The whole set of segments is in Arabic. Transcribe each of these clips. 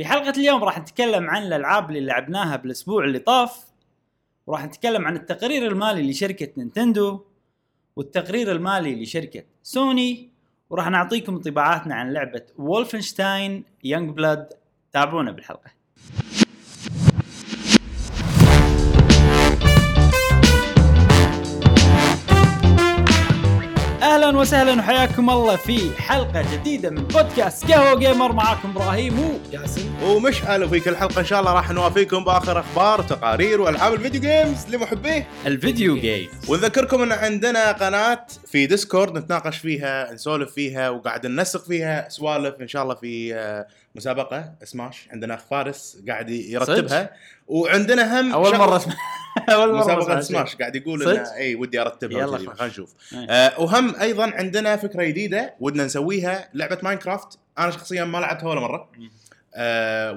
في حلقة اليوم راح نتكلم عن الألعاب اللي لعبناها بالأسبوع اللي طاف، وراح نتكلم عن التقرير المالي لشركة نينتندو والتقرير المالي لشركة سوني، وراح نعطيكم انطباعاتنا عن لعبة وولفنشتاين يانج بلاد. تابعونا بالحلقة. اهلا وسهلا وحياكم الله في حلقه جديده من بودكاست قهوه جيمر. معاكم ابراهيم وجاسم ومشعل، وفي كل حلقه ان شاء الله راح نوافيكم باخر اخبار وتقارير والعاب الفيديو جيمز لمحبيه الفيديو جيمز. ونذكركم ان عندنا قناه في ديسكورد نتناقش فيها، نسولف فيها، وقاعد ننسق فيها سوالف ان شاء الله. في مسابقه سماش عندنا اخ فارس قاعد يرتبها، وعندنا هم اول مره مسابقه سماش قاعد يقول انه اي ودي ارتبها، خلينا نشوف. وهم ايضا عندنا فكره جديده ودنا نسويها، لعبه ماينكرافت. انا شخصيا ما لعبتها ولا مره،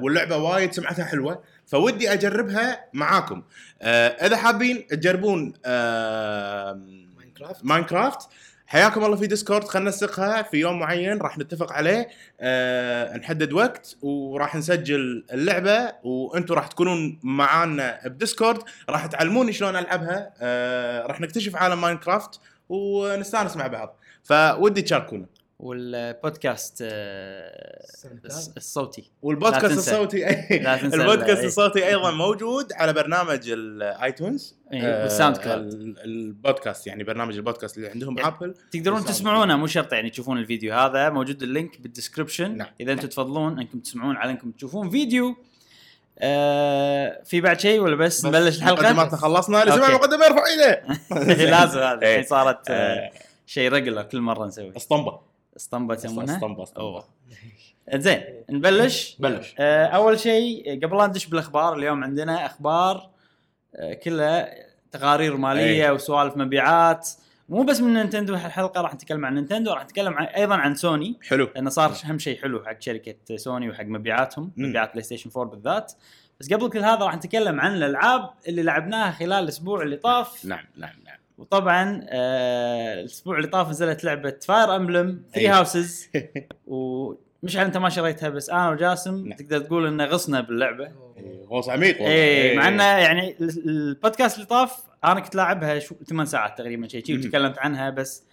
واللعبه وايد سمعتها حلوه، فودي اجربها معاكم. اذا حابين تجربون ماينكرافت حياكم الله في ديسكورد، خلنا نسقها في يوم معين راح نتفق عليه، نحدد وقت وراح نسجل اللعبة، وانتوا راح تكونون معانا بديسكورد، راح تعلموني شلون ألعبها، راح نكتشف عالم ماينكرافت ونستانس مع بعض. فودي تشاركونا. والبودكاست الصوتي البودكاست الصوتي ايضا موجود على برنامج الايتونز والساوند كلاود. البودكاست يعني برنامج البودكاست اللي عندهم يعني ابل، تقدرون تسمعونه، مو شرط يعني تشوفون الفيديو، هذا موجود اللينك بالدسكربشن. نعم. اذا انتم تفضلون انكم تسمعون على انكم تشوفون فيديو. في بعد شيء ولا بس نبلش الحلقه؟ ما خلصنا لازم المقدمه يرفع ايده لازم. هذه صارت شيء ريجولر كل مره نسوي اسطمبة. زين نبلش. أول شيء قبل لا ندش بالأخبار، اليوم عندنا أخبار كلها تقارير مالية وسوالف مبيعات، مو بس من نينتندو. هالحلقة راح نتكلم عن نينتندو، راح نتكلم أيضا عن سوني. حلو، لأنه صار أهم شيء حلو حق شركة سوني وحق مبيعاتهم، مبيعات بلاي ستيشن 4 بالذات. بس قبل كل هذا راح نتكلم عن الألعاب اللي لعبناها خلال الأسبوع اللي طاف. نعم. وطبعاً الأسبوع اللي طاف نزلت لعبة Fire Emblem Three Houses، ومش عارف أنت ما شريتها، بس أنا وجاسم تقدر تقول إن غصنا باللعبة، غص عميق. مع إنه يعني البودكاست اللي طاف أنا كنت لاعبها 8 ساعات تقريباً شيء، وتكلمت عنها، بس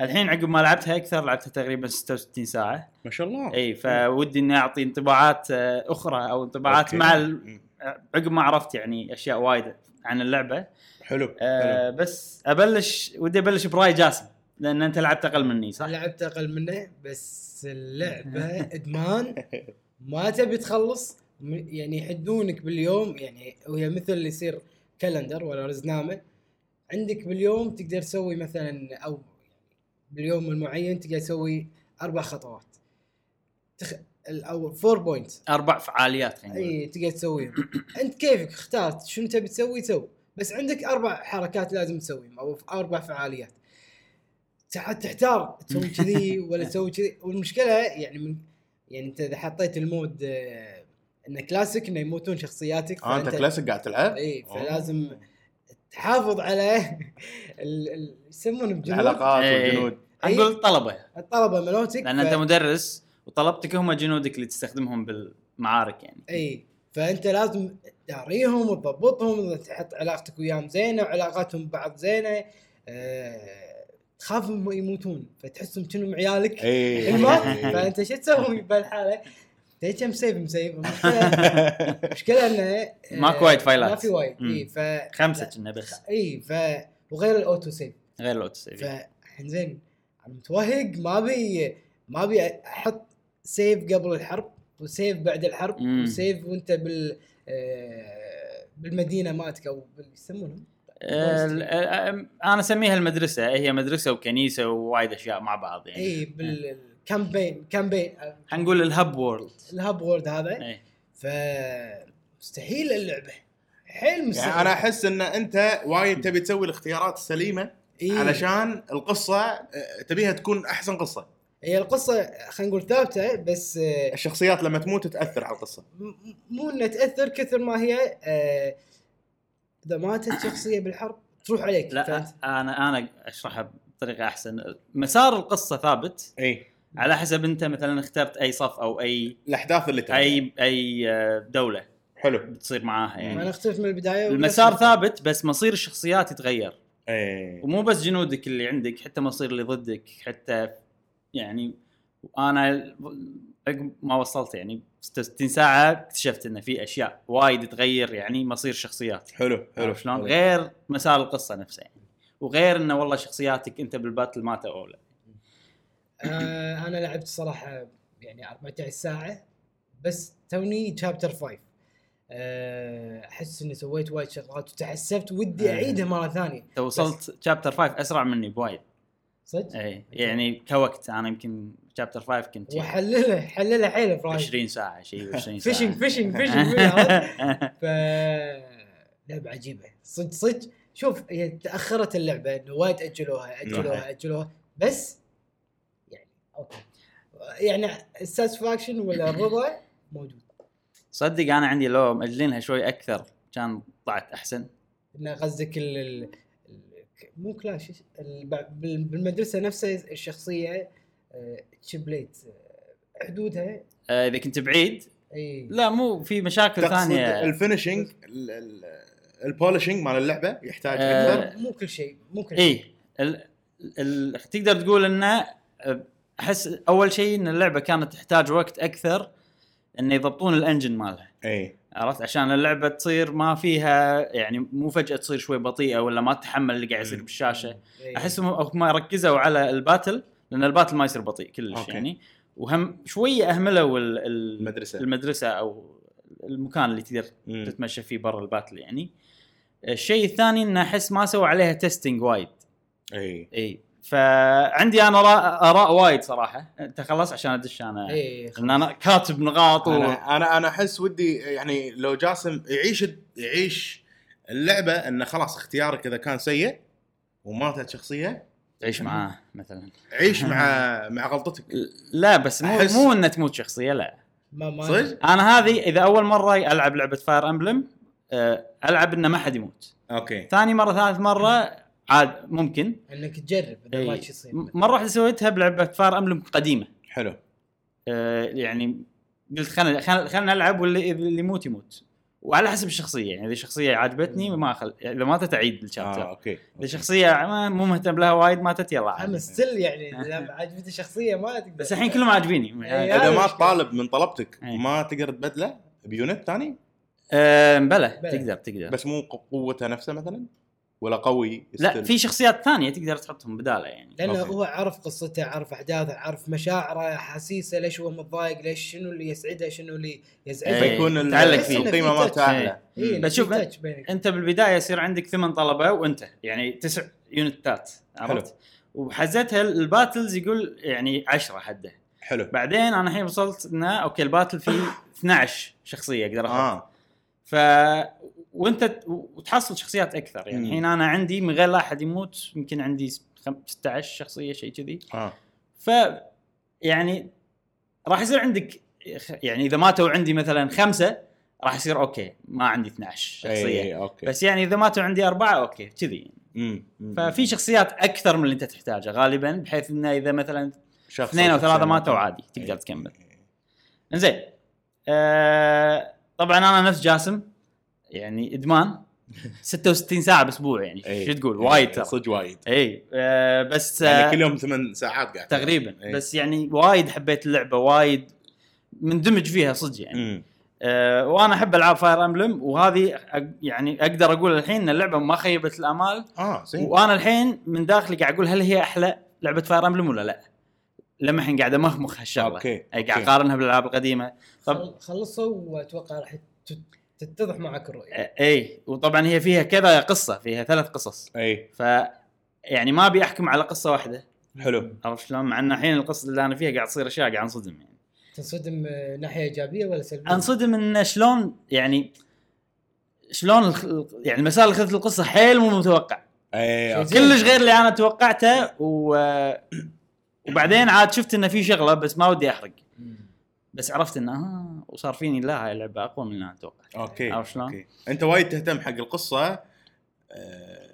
الحين عقب ما لعبتها أكثر، لعبتها تقريباً 66 ساعة ما شاء الله. فودي إني أعطي انطباعات أخرى أو انطباعات مع عقب ما عرفت يعني أشياء وايدة عن اللعبة. حلو. بس ودي أبلش برأي جاسم، لأن أنت لعبت أقل مني صح؟ لعبت أقل مني، بس اللعبة إدمان، ما تبي تخلص، يعني يحدونك باليوم، يعني وهي مثل اللي يصير كالندر ولا رزنامة عندك باليوم، تقدر تسوي مثلا أو باليوم المعين تقدر تسوي 4 خطوات الأول 4 بوينت، 4 فعاليات يعني. أي تقدر تسويهم أنت كيفك، اختارت شنو تبي تسوي، بس عندك 4 حركات لازم تسويهم أو 4 فعاليات. تحتار تسوي كذي ولا تسوي كذي. والمشكلة يعني يعني أنت إذا حطيت المود إنه كلاسيك إنه يموتون شخصياتك. أنت كلاسيك قاعد تلعب. إيه فلازم تحافظ على يسمونه بجنود العلاقات والجنود. نقول الطلبة ملوتك، لأن أنت مدرس وطلبتك هم جنودك اللي تستخدمهم بالمعارك يعني. اي فانت لازم تداريهم وتضبطهم، تحط علاقتك وياهم زينه وعلاقاتهم بعض زينه. تخاف يموتون فتحسهم كأنهم عيالك. فانت شو تسوي بالحاله؟ انت كم مسيب مشكله انه ماكو وايد فايلات، ما في وايد. اي ف 5 كنا بس. اي ف وغير الاوتو سيف، فانزين متوهق، ما بي احط سيف قبل الحرب وسيف بعد الحرب وسيف وانت بالمدينه مالتك او يسمونها انا اسميها المدرسه، هي مدرسه وكنيسه ووايد اشياء مع بعض يعني. اي بالكامبين هنقول الهاب وورلد هذا. فمستحيل اللعبه حيل مستحيل يعني. انا احس ان انت وايد تبي تسوي الاختيارات السليمه علشان القصه تبيها تكون احسن قصه. هي القصة خلينا نقول ثابتة، بس الشخصيات لما تموت تأثر على القصة، مو إنها تأثر كثر ما هي إذا ماتت شخصية بالحرب تروح عليك. لا أنا أشرحها بطريقة أحسن. مسار القصة ثابت، على حسب انت مثلا اخترت اي صف او اي الاحداث اللي تبقى. اي دوله حلو بتصير معاها يعني انا اخترت من البدايه المسار ثابت بس مصير الشخصيات يتغير اي ومو بس جنودك اللي عندك حتى مصير اللي ضدك حتى يعني انا ما وصلت يعني 60 ساعه اكتشفت ان في اشياء وايد تغير يعني مصير شخصيات حلو شلون غير مسار القصه نفسها يعني وغير انه والله شخصياتك انت بالباتل مات اولى انا لعبت صراحه يعني 14 ساعه بس توني تشابتر 5 احس اني سويت وايد شغلات وتعسفت ودي اعيدها مره ثانيه وصلت تشابتر 5 اسرع مني بوايد صدق اي يعني كوقت انا يمكن تشابتر 5 كنت وحلله حيل فراي 20 ساعه شيء 20 ساعه فيشنج ف لعبه عجيبه صدق شوف هي تاخرت اللعبه انه وايد اجلوها بس اوكي يعني الساتسفاكشن ولا الرضا موجود صدق انا عندي لو ماجلينها شوي اكثر كان طلعت احسن انه قصدك مو كلاش بالمدرسه نفسها الشخصيه تشبليت حدودها اذا كنت بعيد أي. لا مو في مشاكل ثانيه الفينيشنج البولشنج مال اللعبه يحتاج اكثر مو كل شيء اي تقدر تقول انه أحس أول شيء إن اللعبة كانت تحتاج وقت أكثر إن يضبطون الأنجن مالها. أي. عرفت عشان اللعبة تصير ما فيها يعني مو فجأة تصير شوي بطيئة ولا ما تتحمل اللي قاعد يصير بالشاشة. أحسهم ما ركزوا على الباتل لأن الباتل ما يصير بطيء كلش أوكي. يعني وهم شوية أهملوا المدرسة أو المكان اللي تقدر تتمشى فيه برا الباتل يعني. الشيء الثاني إن أحس ما سووا عليها تيستينج وايد. أي. فعندي انا اراء وايد صراحه انت خلص عشان ادش انا ان انا كاتب نقاط انا احس ودي يعني لو جاسم يعيش اللعبه انه خلاص اختيارك اذا كان سيء وماتت شخصيه تعيش معاه مثلا عيش مع غلطتك لا بس مو انه تموت شخصيه لا صدق انا هذه اذا اول مره العب لعبه فاير امبلم العب انه ما حد يموت اوكي ثاني مره ثالث مره عاد ممكن انك تجرب اذا ما شيء يصير مره واحده سويتها بلعبه فار املم قديمه حلو يعني قلت خلنا نلعب واللي يموت وعلى حسب الشخصيه يعني اذا شخصيه عجبتني ما اذا ما تتعيد الشابتر اوكي اذا شخصيه مو مهتم لها وايد ما تتيلا انا ستيل يعني اذا عجبتني شخصيه ما تقدر بس الحين كلهم عاجبيني اذا ما طالب من طلبتك ما تقدر تبدله بيونت ثاني بلا تقدر بس مو قوتها نفسها مثلا ولا قوي لا في شخصيات ثانية تقدر تحطهم بداله يعني لأنه هو عرف قصته عرف أحداثه عرف مشاعره حسيسه ليش هو متضايق ليش شنو اللي يسعده شنو اللي يزعجه فيكون تعلق فيه القيمة ما تعلق بس شوف أنت بالبداية يصير عندك 8 طلبة وأنت يعني 9 يونتات عرفت وحزتها الباتلز يقول يعني 10 حده حلو بعدين أنا الحين وصلت إنه أوكي الباتل فيه 12 شخصية أقدر أخذ وانت تحصل شخصيات اكثر يعني الحين انا عندي من غير لا احد يموت يمكن عندي 16 شخصيه شيء كذي ف يعني راح يصير عندك يعني اذا ماتوا عندي مثلا 5 راح يصير اوكي ما عندي 12 شخصيه بس يعني اذا ماتوا عندي 4 اوكي كذي ففي شخصيات اكثر من اللي انت تحتاجها غالبا بحيث انه اذا مثلا 2 او 3 ماتوا عادي تقدر تكمل انزين طبعا انا نفس جاسم يعني ادمان 66 ساعه باسبوع يعني شو تقول وايد صدق وايد اي بس يعني كل يوم 8 ساعات قاعد تقريبا بس يعني وايد حبيت اللعبه وايد مندمج فيها صدق يعني وانا احب العاب فاير امبلم وهذه يعني اقدر اقول الحين ان اللعبه ما خيبت الامال وانا الحين من داخلي قاعد اقول هل هي احلى لعبه فاير امبلم ولا لا لما الحين قاعد امخمخ هالشغله قاعد اقارنها بالالعاب القديمه طب خلصوا واتوقع راح تتضح معك الرؤية اي وطبعا هي فيها كذا قصة فيها 3 قصص اي ف يعني ما ابي احكم على قصة واحدة حلو عرفت شلون مع ان الحين القصة اللي انا فيها قاعد تصير اشياء قاعد انصدم يعني تنصدم ناحية ايجابية ولا سلبية انصدم ان شلون يعني يعني المسار اللي خذت القصة حيل مو متوقع اي كلش غير اللي انا توقعته وبعدين عاد شفت انه في شغلة بس ما ودي احرق بس عرفت انه وصار فيني لا هاي اللعبه اقوى من اللي انا اتوقعت عرفت شلون انت وايد تهتم حق القصه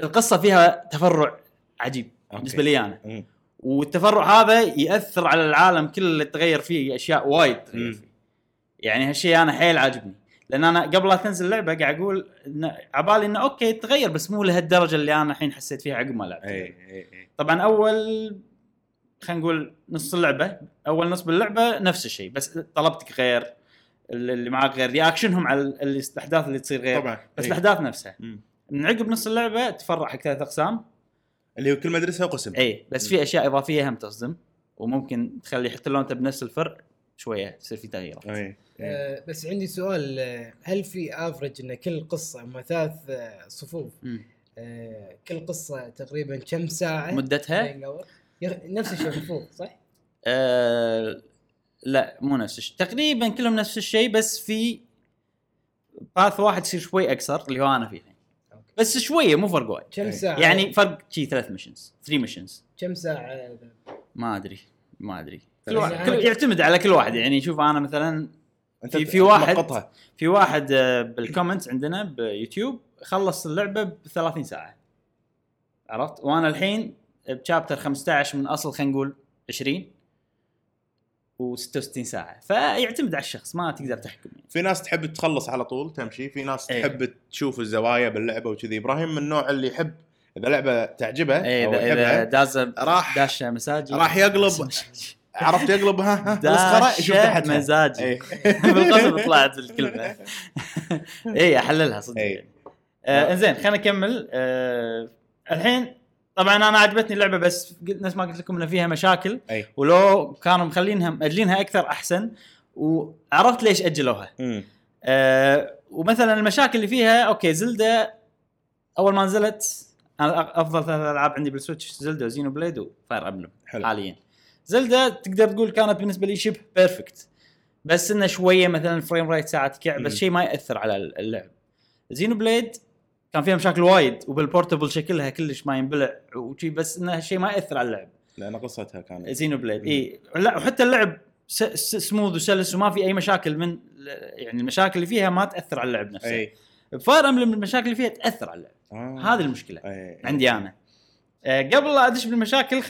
القصه فيها تفرع عجيب بالنسبه لي انا والتفرع هذا يأثر على العالم كله اللي تغير فيه أشياء وايد تغير فيه. يعني هالشيء أنا حيل عاجبني، لأن أنا قبل لا تنزل اللعبة قاعد أقول عبالي إنه أوكي تغير بس مو لهالدرجة اللي أنا الحين حسيت فيها عقب ما لعبت. طبعًا أول خلينا نقول نص اللعبة، أول نص باللعبة نفس الشيء، بس طلبتك غير، اللي معك غير، رياكشنهم على الأحداث اللي تصير غير طبعًا. بس الأحداث نفسها. من عقب نص اللعبة تفرع حق 3 أقسام اللي هو كل مدرسة قسم. إيه بس في أشياء إضافية هم تصدم وممكن تخلي حتى لو أنت بنفس الفرق شوية تصير في تغييرات. بس عندي سؤال، هل في افرج ان كل قصة ما 3 صفوف كل قصة تقريبا كم ساعة مدتها؟ نفس الشيء فوق صح؟ لا مو نفس الشيء، تقريبا كلهم نفس الشيء بس في باث واحد يصير شوي اكثر اللي هو انا فيه بس شوية مو فرق وايد. كم ساعة؟ يعني فرق شيء 3 missions كم ساعة؟ ما ادري كل يعتمد على كل واحد. يعني شوف انا مثلا في واحد بالكومنت عندنا بيوتيوب خلص اللعبة ب30 ساعة عرفت، وانا الحين بشابتر 15 من اصل خلينا نقول 20 و66 ساعة. فيعتمد على الشخص ما تقدر تحكم. في ناس تحب تخلص على طول تمشي، في ناس تحب تشوف الزوايا باللعبة وكذي. إبراهيم من النوع اللي يحب إذا لعبة تعجبه أو يحبها داش مساج راح يقلب عرفت يقلبها مسخرة شوف تحتها مزاجي بالقصد طلعت الكلمة اي احللها صدق. انزين خلينا نكمل. الحين طبعا انا عجبتني اللعبة بس نفس ما قلت لكم ان فيها مشاكل ولو كانوا مخلينها مأجلينها اكثر احسن، وعرفت ليش اجلوها. ومثلا المشاكل اللي فيها اوكي زلدة اول ما نزلت، انا افضل 3 ألعاب عندي بالسويتش زلدة وزينو بليد وفاير امبلم. حاليا زلدة تقدر تقول كانت بالنسبة لي شبه بيرفكت، بس إنه شوية مثلاً الفريم رايت ساعات كعب بس شيء ما يأثر على اللعب. زينو بليد كان فيها مشاكل وايد وبالبورتبل شكلها كلش ما ينبلع وشي، بس إنه شيء ما يأثر على اللعب لأن قصتها كانت زينو بليد إيه لا، وحتى اللعب سموذ وسلس وما في أي مشاكل من يعني المشاكل اللي فيها ما تأثر على اللعب نفسه. فاير أمبلم المشاكل اللي فيها تأثر على اللعب، هذه المشكلة عندي أنا. قبل لا أدش بالمشاكل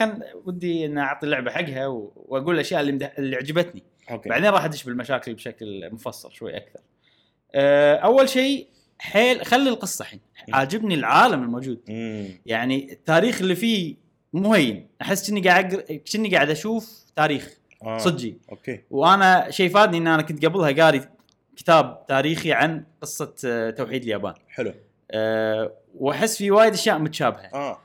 ودي أن أعطي اللعبة حقها وأقول الأشياء اللي عجبتني أوكي. بعدين راح أدش بالمشاكل بشكل مفصل شوي أكثر. أول شيء حيل خلي القصة حين عاجبني العالم الموجود يعني التاريخ اللي فيه مهين، أحس إني قاعد أشوف تاريخ صدقي وأنا شيء فادني إن أنا كنت قبلها قاري كتاب تاريخي عن قصة توحيد اليابان حلو وأحس في وايد أشياء متشابهة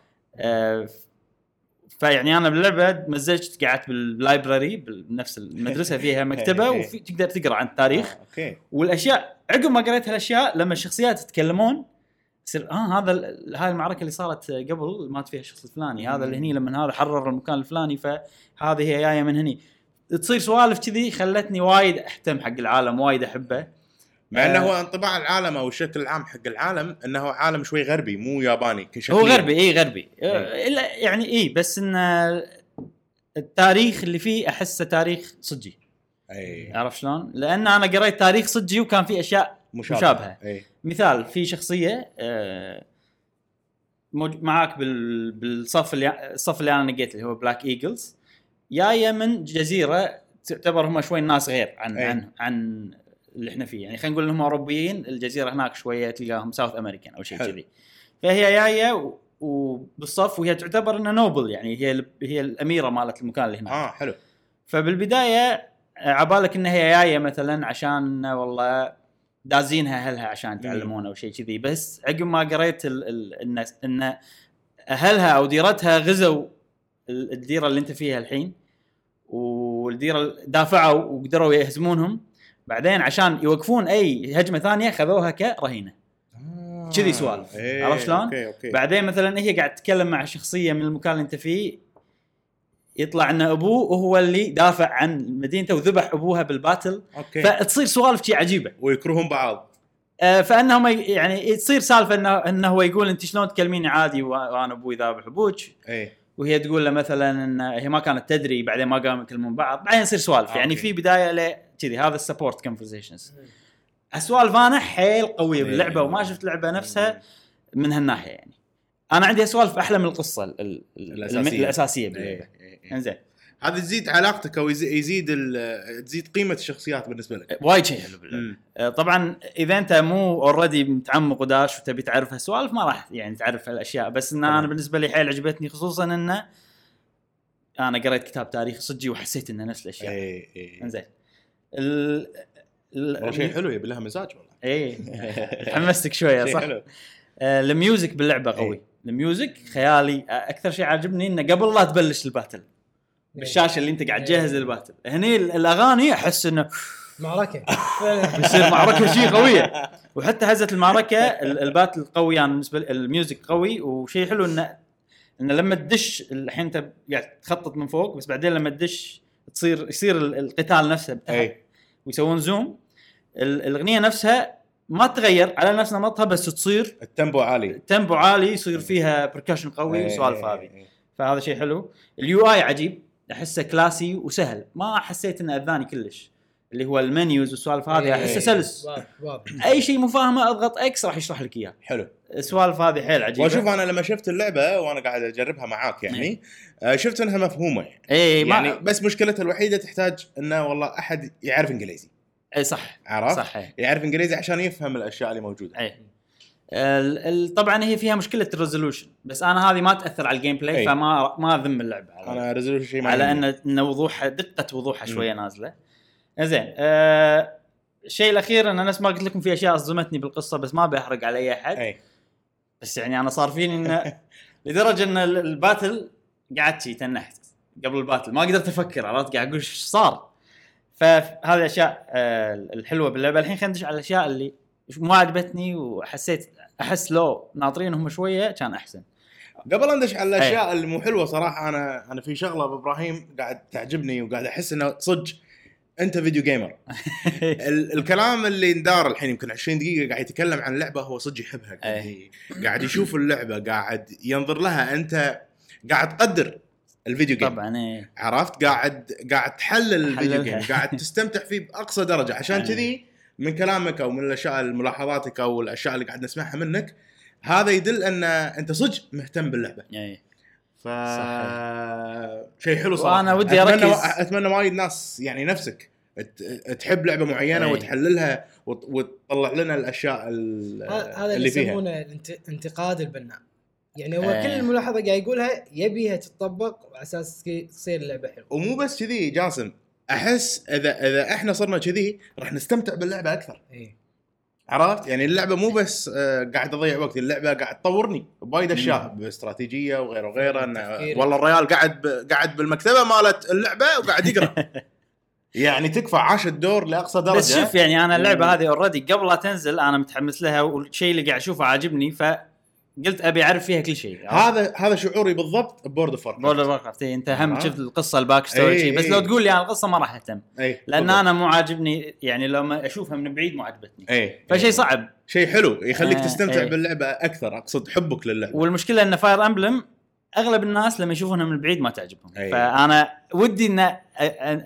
فيعني أنا باللعبة مزجت قعدت باللايبراري بنفس المدرسة فيها مكتبة وفي تقدر تقرأ عن التاريخ والأشياء عقب ما قريت هالأشياء لما الشخصيات يتكلمون يصير هاي المعركة اللي صارت قبل مات فيها الشخص الفلاني، هذا اللي هني لما هذا حرر المكان الفلاني فهذه هي جاية من هني، تصير سوالف كذي. خلتني وايد أحتم حق العالم وايد أحبه مع أنه انطباع العالم أو الشكل العام حق العالم أنه عالم شوي غربي مو ياباني كشكلية. هو غربي غربي يعني بس إن التاريخ اللي فيه أحسه تاريخ صجي أعرف شلون، لأن أنا قريت تاريخ صجي وكان فيه أشياء مشابهة مثال في شخصية معاك بالصف اللي أنا نقيت اللي هو بلاك إيجلز جاية من جزيرة تعتبر هم شوي الناس غير عن اللي احنا فيه، يعني خلينا نقول انهم اوروبيين الجزيره هناك شويه تلقاهم ساوث امريكان او شيء كذي، فهي جايه وبالصف وهي تعتبر انها نوبل يعني هي الاميره مالت المكان اللي هناك حلو. فبالبدايه عبالك انها هي جايه مثلا عشان والله دازينها اهلها عشان يتعلمون او شيء كذي، بس عقب ما قريت الناس ان اهلها او ديرتها غزوا الديره اللي انت فيها الحين والديره دافعوا وقدروا يهزمونهم، بعدين عشان يوقفون أي هجمة ثانية خذوها كرهينة كذي سوالف عرفت شلون؟ بعدين مثلا هي قاعد تتكلم مع شخصية من المكان اللي انت فيه يطلع أن أبوه وهو اللي دافع عن مدينته وذبح أبوها بالباتل فتصير سوالف شيء عجيبة ويكرهون بعض فأنهم يعني تصير سالفة أنه هو يقول أنت شلون تكلميني عادي وأنا أبوي ذابح أبوك وهي تقول له مثلا ان هي ما كانت تدري، بعدين ما قاموا يكلمون بعض، بعدين يصير سوالف يعني في بدايه لكذي هذا السبورت كونفرسيشنز السوالف انا حيل قويه باللعبه وما شفت لعبه نفسها من هالناحيه يعني انا عندي سوالف احلى من القصه الاساسيه انزين هذا تزيد علاقتك او يزيد تزيد قيمه الشخصيات بالنسبه لك وايد شيء حلو. طبعا اذا انت مو اوريدي متعمق وداش وتبي تعرف هالسوالف ما راح يعني تعرف هالاشياء بس ان انا بالنسبه لي حيل عجبتني خصوصا انه انا قريت كتاب تاريخ صجي وحسيت انه نفس الاشياء انزين شيء حلو يبي لها مزاج والله اي حمستك شويه صح الميوزك باللعبه قوي الميوزك خيالي اكثر شيء عاجبني انه قبل لا تبلش الباتل بالشاشه اللي انت قاعد تجهز الباتل هني الاغاني احس انه معركه بيصير معركه شيء قويه وحتى هزه المعركه الباتل قوي يعني بالنسبه الميوزك قوي وشيء حلو انه لما تدش الحين انت قاعد تخطط من فوق بس بعدين لما تدش يصير القتال نفسه بتاعه ويسوون زوم الاغنيه نفسها ما تغير على نفسنا ما بس تصير التمبو عالي يصير فيها بركاشن قوي وسوالف هذه فهذا شيء حلو اليو اي عجيب احسه كلاسي وسهل ما حسيت ان اذاني كلش اللي هو المنيوز والسوالف هذه احسه سلس اي شيء مو فاهمه اضغط اكس راح يشرح لك اياه حلو السوالف هذه حيل عجيبه واشوف انا لما شفت اللعبه وانا قاعد اجربها معاك يعني شفت انها مفهومه يعني بس مشكلتها الوحيده تحتاج انه والله احد يعرف انجليزي اي صح عرف صح يعرف انجليزي عشان يفهم الاشياء اللي موجوده اي طبعا هي فيها مشكله الريزولوشن بس انا هذه ما تاثر على الجيم بلاي فما ذم اللعبه على ريزولوشن على ان وضوحها دقه وضوحها شويه نازله زين الشيء الاخير انا نفس ما قلت لكم في اشياء صدمتني بالقصه بس ما بحرق على اي احد بس يعني انا صار فيني ان لدرجه ان الباتل قعدت تنحت قبل الباتل ما قدرت افكر عرفت قاعد اقول ايش صار فهذه الاشياء الحلوه باللعبه الحين خلينا ندش على الاشياء اللي ما عجبتني وحسيت احس لو ناطرينهم شويه كان احسن قبل اندش على الاشياء اللي مو حلوه صراحه انا في شغله بابراهيم قاعد تعجبني وقاعد احس انه صدق انت فيديو جيمر الكلام اللي اندار الحين يمكن 20 دقيقه قاعد يتكلم عن لعبه هو صدق يحبها قاعد يشوف اللعبه قاعد ينظر لها انت قاعد تقدر الفيديو جيم طبعا عرفت قاعد تحلل الفيديو جيم قاعد تستمتع فيه باقصى درجه عشان كذي من كلامك او من الاشياء ملاحظاتك او الاشياء اللي قاعد نسمعها منك هذا يدل ان انت صدق مهتم باللعبه شيء حلو صراحه انا ودي اتمنى وايد ناس يعني نفسك تحب لعبه معينه وتحللها وتطلع لنا الاشياء اللي فيها يسمونه انتقاد البناء يعني هو كل الملاحظه قاعد يقولها يبيها تتطبق على اساس تصير لعبه حلوه ومو بس كذي جاسم احس اذا احنا صرنا كذي راح نستمتع باللعبه اكثر عرفت يعني اللعبه مو بس قاعد اضيع وقتي اللعبه قاعد تطورني بايد اشياء باستراتيجيه وغيره والله الريال قاعد بالمكتبه مالت اللعبه وقاعد يقرا يعني تكفى عاش الدور لاقصى درجه بس شوف يعني انا اللعبه هذه اوريدي قبل لا تنزل انا متحمس لها والشيء اللي قاعد اشوفه عاجبني فقلت ابي اعرف فيها كل شيء هذا شعوري بالضبط ببورد فورك انت هم شفت القصه الباك ستوري بس لو تقول لي عن القصه ما راح اهتم لان بالضبط. انا مو عاجبني يعني لما اشوفها من بعيد ما عجبتني فشيء صعب شيء حلو يخليك تستمتع باللعبه اكثر اقصد حبك للعبه والمشكله ان فاير امبلم اغلب الناس لما يشوفونها من بعيد ما تعجبهم فانا ودي ان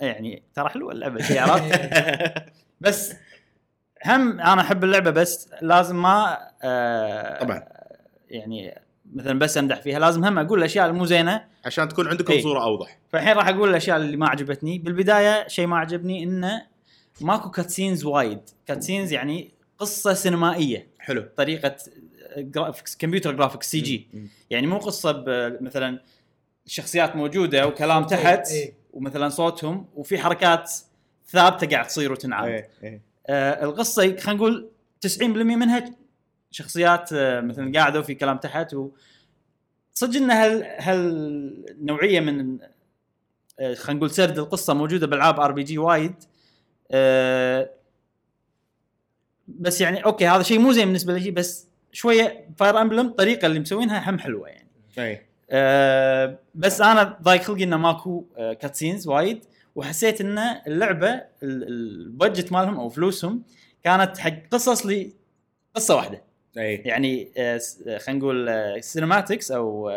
يعني ترى حلوه اللعبه شيء عرفت بس هم انا احب اللعبه بس لازم ما طبعا يعني مثلا بس امدح فيها لازم هم اقول الاشياء اللي مو زينه عشان تكون عندكم صوره اوضح فالحين راح اقول الاشياء اللي ما عجبتني بالبدايه شيء ما عجبني انه ماكو كاتسينز وايد كاتسينز يعني قصه سينمائيه حلو طريقه جرافيكس كمبيوتر جرافيكس سي جي يعني مو قصه مثلا الشخصيات موجوده وكلام تحت ومثلا صوتهم وفي حركات ثابته قاعد تصير وتنعاد القصه خلينا نقول 90% منها شخصيات مثلا قاعدوا في كلام تحت وصدق ان هالنوعيه من خلينا نقول سرد القصه موجوده بالعاب ار بي جي وايد بس يعني اوكي هذا شيء مو زين بالنسبه لي بس شويه فاير امبلم الطريقه اللي مسوينها هم حلوه يعني بس انا ضايق خلقي انه ماكو كاتسينز وايد وحسيت ان اللعبه البادجت مالهم او فلوسهم كانت حق قصص لي قصه واحده يعني خلينا نقول سينماتكس او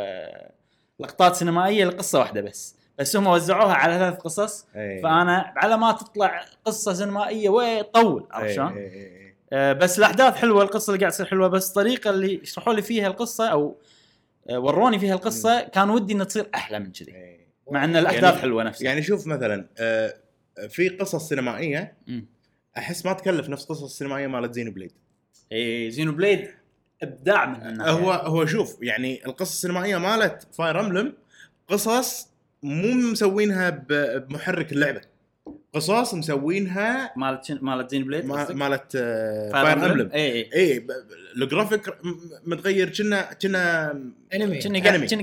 لقطات سينمائيه لقصه واحده بس هم وزعوها على ثلاث قصص فانا على ما تطلع قصه سينمائيه ويطول عشان بس الاحداث حلوه القصه اللي قاعد تصير حلوه بس الطريقه اللي يشرحوا لي فيها القصه او وروني فيها القصه كان ودي ان تصير احلى من كذي مع ان الاحداث يعني حلوه نفسها. يعني شوف مثلا في قصص سينمائيه احس ما تكلف نفس قصص السينمائيه مالت زينوبليد. اي زينوبليد ابداع من هو شوف يعني القصص السينمائيه مالت فاير امبلم قصص مو مسوينها بمحرك اللعبه، قصص مسوينها مالت زينوبليد مالت فاير امبلم. اي الجرافيك متغير كنا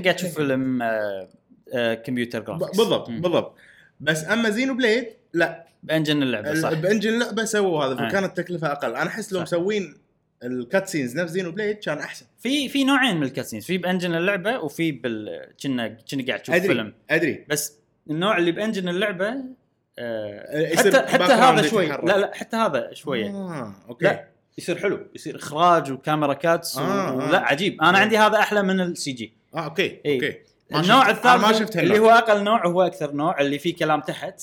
قاعد تشوف فيلم كمبيوتر جرافيكس بالضبط. بس اما زينوبليد لا بانجن اللعبه صح بانجن لا سووا هذا فكانت التكلفه اقل. انا احس لو مسوين الكاتسينز نفس زينوبليد كان احسن. في نوعين من الكاتسينز، في بانجن اللعبه وفي كنا قاعد تشوف فيلم. ادري بس النوع اللي بانجن اللعبه حتى هذا شوي لا حتى هذا شويه اوكي لا يصير حلو، يصير اخراج وكاميرا كاتس لا عجيب. انا عندي هذا احلى من السي جي. اوكي النوع الثالث اللي هو اقل نوع هو اكثر نوع اللي فيه كلام تحت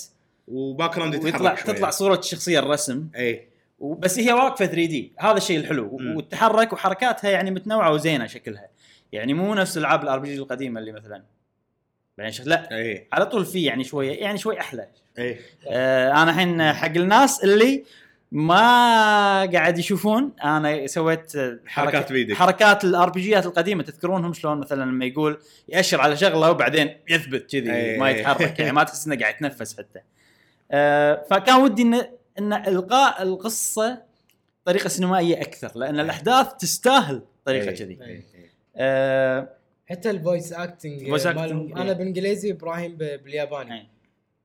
وباك جراوند يتحرك تطلع صوره الشخصيه الرسم بس هي واقفه 3D. هذا الشيء الحلو وتتحرك وحركاتها يعني متنوعه وزينه شكلها، يعني مو نفس العاب الار بي جي القديمه اللي مثلا يعني لا على طول في يعني شوي احلى. انا الحين حق الناس اللي ما قاعد يشوفون انا سويت حركات الار بي جيات القديمه تذكرونهم شلون مثلا لما يقول يأشر على شغله وبعدين يثبت كذي ما يتحرك يعني ما تحس انه قاعد يتنفس حتى. فكان ودي ان القاء القصه طريقه سينمائيه اكثر لان الاحداث تستاهل طريقه كذي. حتى الفويس اكتنج انا بالانجليزي ابراهيم بالياباني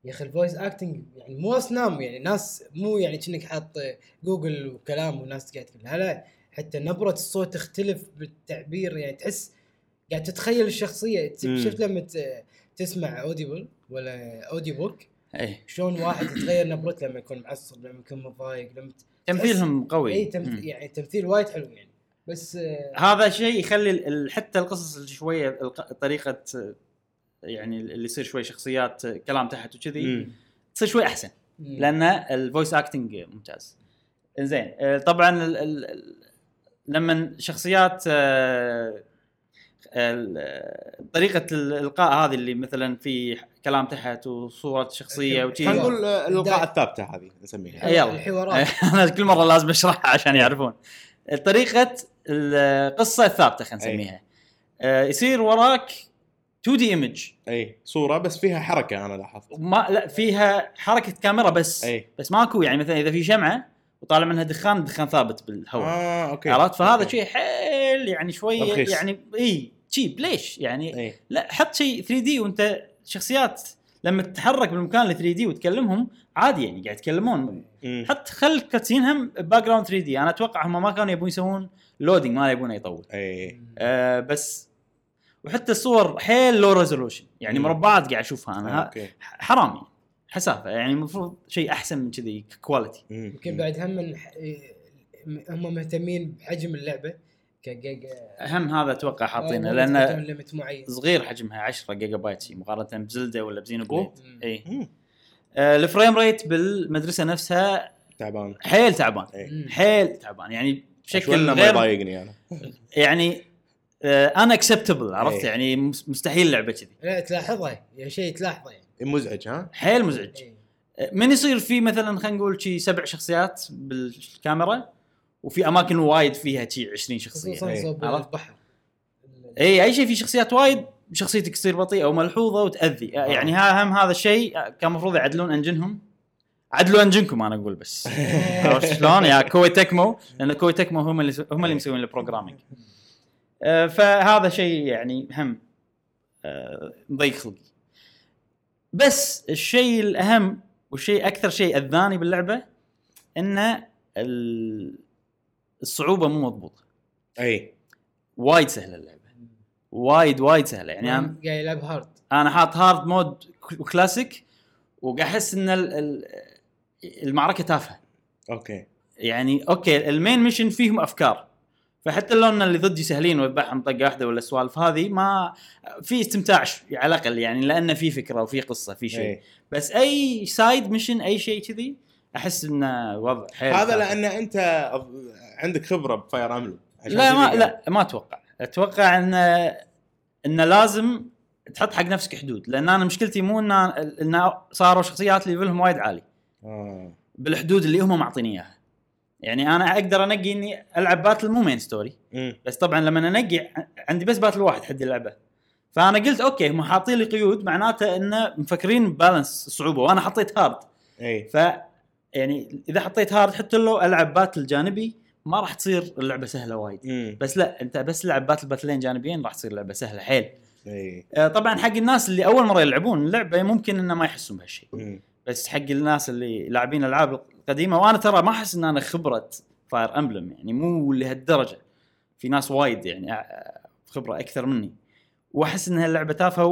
يا اخي الفويس اكتنج يعني مو اصنام يعني ناس مو يعني كأنك حاط جوجل وكلام وناس قاعد تقول هلا. حتى نبره الصوت تختلف بالتعبير يعني تحس قاعد تتخيل الشخصيه. شفت لما تسمع اوديبل ولا اودي بوك شلون واحد يتغير نبرته لما يكون معصب لما يكون مضايق لما تمثيلهم قوي. يعني تمثيل وايد حلو يعني بس هذا شيء يخلي حتى القصص اللي شويه طريقه يعني اللي يصير شوي شخصيات كلام تحت وكذي تصير شوي احسن لان الفويس اكتنج ممتاز. زين طبعا لما شخصيات طريقه الالقاء هذه اللي مثلا في كلام تحت وصوره شخصيه وكذي نقول الالقاء الثابته هذه نسميها الحوارات. انا كل مره لازم اشرحها عشان يعرفون طريقه القصه الثابته خلينا نسميها. يصير وراك 2D image اي صوره بس فيها حركه. انا لاحظت ما لا فيها حركه كاميرا بس أي. بس ماكو يعني مثلا اذا في شمعه وطالع منها دخان ثابت بالهواء عرفت. فهذا شيء حيل يعني شويه رخيص. يعني اي شيء ليش يعني أي. لا حط شيء 3D وانت شخصيات لما تتحرك بالمكان ال 3D وتكلمهم عادي يعني قاعد يتكلمون. حط خل كاتسينهم باك جراوند 3D. انا اتوقع هم ما كانوا يبون يسوون لودينج ما يبون يطول بس. وحتى الصور حيل لو ريزولوشن يعني مربعات قاعد اشوفها انا حرامي حسافه يعني المفروض شيء احسن من كذي كواليتي. يمكن بعد هم مهتمين بحجم اللعبه كجيجا اهم هذا اتوقع حاطينه لان صغير حجمها 10 جيجا بايت مقارنه بزلدة ولا بزينوبليد. اي الفريم ريت بالمدرسه نفسها تعبان حيل تعبان يعني بشكل ما يضايقني انا يعني unacceptable عرفت يعني مستحيل لعبة كذي. لا تلاحظها يا شيء تلاحظه يعني مزعج حيل مزعج. من يصير في مثلا خلينا نقول شيء 7 شخصيات بالكاميرا وفي اماكن وايد فيها شيء 20 شخصيه عرفت البحر اي شيء في شخصيات وايد شخصيتك تصير بطيئه وملحوظه وتاذي يعني اهم هذا الشيء كان مفروض يعدلون انجنهم. عدلوا انجنكم انا اقول بس شلون يا كوي تكمو لان كوي تكمو هم اللي مسوين البروجرامينج. فهذا شيء يعني هم ضيق خلقي. بس الشيء الأهم والشيء أكثر شيء أذاني باللعبة إن الصعوبة مو مضبوطة. أي وايد سهلة اللعبة وايد سهلة يعني أنا قاعد ألعب هارد. أنا حاط هارد مود وكلاسيك وقاعد أحس إن المعركة تافهة. أوكي المين ميشن فيهم أفكار فحتى اللون اللي ضدي سهلين وذبحهم طقه واحده ولا سوالف هذه ما في استمتاع على الاقل يعني لانه في فكره وفي قصه في شيء بس اي سايد ميشن اي شيء كذي احس انه وضع حيل هذا صار. لان انت عندك خبره بفاير امبلم لا ما اتوقع ان انه لازم تحط حق نفسك حدود، لان انا مشكلتي مو ان صاروا شخصيات ليفلهم وايد عالي بالحدود اللي هم معطيني اياها. يعني انا اقدر انقي اني العب باتل مو مين ستوري، بس طبعا لما انقي عندي بس باتل واحد حد يلعبه، فانا قلت اوكي هم حاطين لي قيود معناته انه مفكرين بالانس الصعوبه، وانا حطيت هارد. اي ف يعني اذا حطيت هارد حط له العب باتل جانبي ما راح تصير اللعبه سهله وايد. بس لا، انت بس لعب باتلين جانبيين راح تصير اللعبه سهله حيل. طبعا حق الناس اللي اول مره يلعبون اللعبه ممكن انه ما يحسون بهالشيء، بس حق الناس اللي لاعبين العاب قديمه، وانا ترى ما احس ان انا خبره فاير امبلم يعني مو لهالدرجه، في ناس وايد يعني خبره اكثر مني، واحس ان هاللعبه تافهه.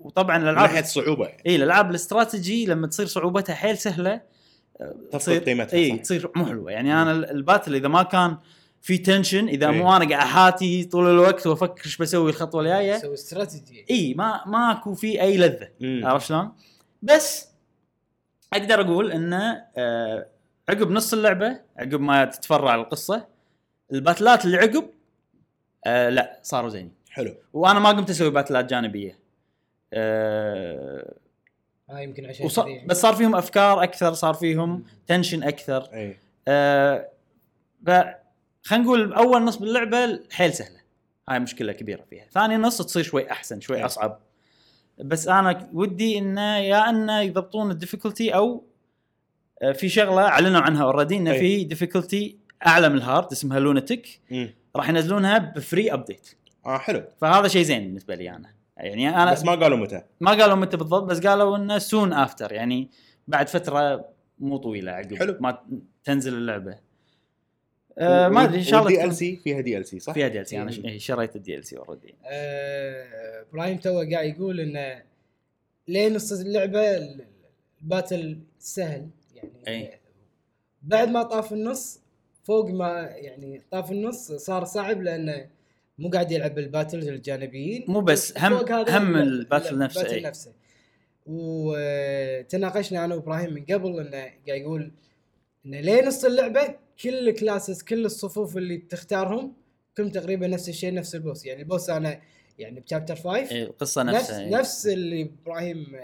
وطبعا الالعاب ناحيه صعوبه، اي الالعاب الاستراتيجي لما تصير صعوبتها حيل سهله تصير قيمتها، اي تصير مو حلوه. يعني انا الباتل اذا ما كان في تنشن، اذا مو انا قاعد احاتي طول الوقت وافكر ايش بسوي الخطوه الجايه، اسوي استراتيجي، اي ماكو في اي لذه، عرفت شلون؟ بس اقدر اقول انه عقب نص اللعبه، عقب ما تتفرع القصه، الباتلات اللي عقب لا صاروا زين حلو، وانا ما قمت اسوي باتلات جانبيه. يمكن عشان بس صار فيهم افكار اكثر، صار فيهم تنشن اكثر. خلينا نقول اول نص باللعبه حيل سهله، هاي مشكله كبيره فيها. ثاني نص تصير شوي احسن شوي اصعب، بس انا ودي انه يا انه يضبطون الديفيكولتي، او في شغله اعلنوا عنها اوريدي انه في ديفيكولتي اعلى من الهارد اسمها لوناتيك، راح ينزلونها بفري ابديت. حلو، فهذا شيء زين بالنسبه لي انا. يعني انا بس ما قالوا متى، ما قالوا متى بالضبط، بس قالوا انه سون افتر، يعني بعد فتره مو طويله عقب ما تنزل اللعبه. ما ادري ان شاء الله دي DLC، فيها DLC صح، فيها DLC. انا شريت DLC اوريدي. برايم تو قاعد يقول انه لين نص اللعبه الباتل سهل، يعني بعد ما طاف النص فوق ما يعني طاف النص صار صعب، لانه مو قاعد يلعب الباتلز الجانبيين، مو بس هم الباتل نفسه. وتناقشنا انا وابراهيم من قبل انه قاعد يقول انه لين نص اللعبه كل الكلاسز كل الصفوف اللي بتختارهم كم تقريبا نفس الشيء، نفس البوس. يعني البوس انا يعني بشابتر 5 القصه نفسها نفس اللي ابراهيم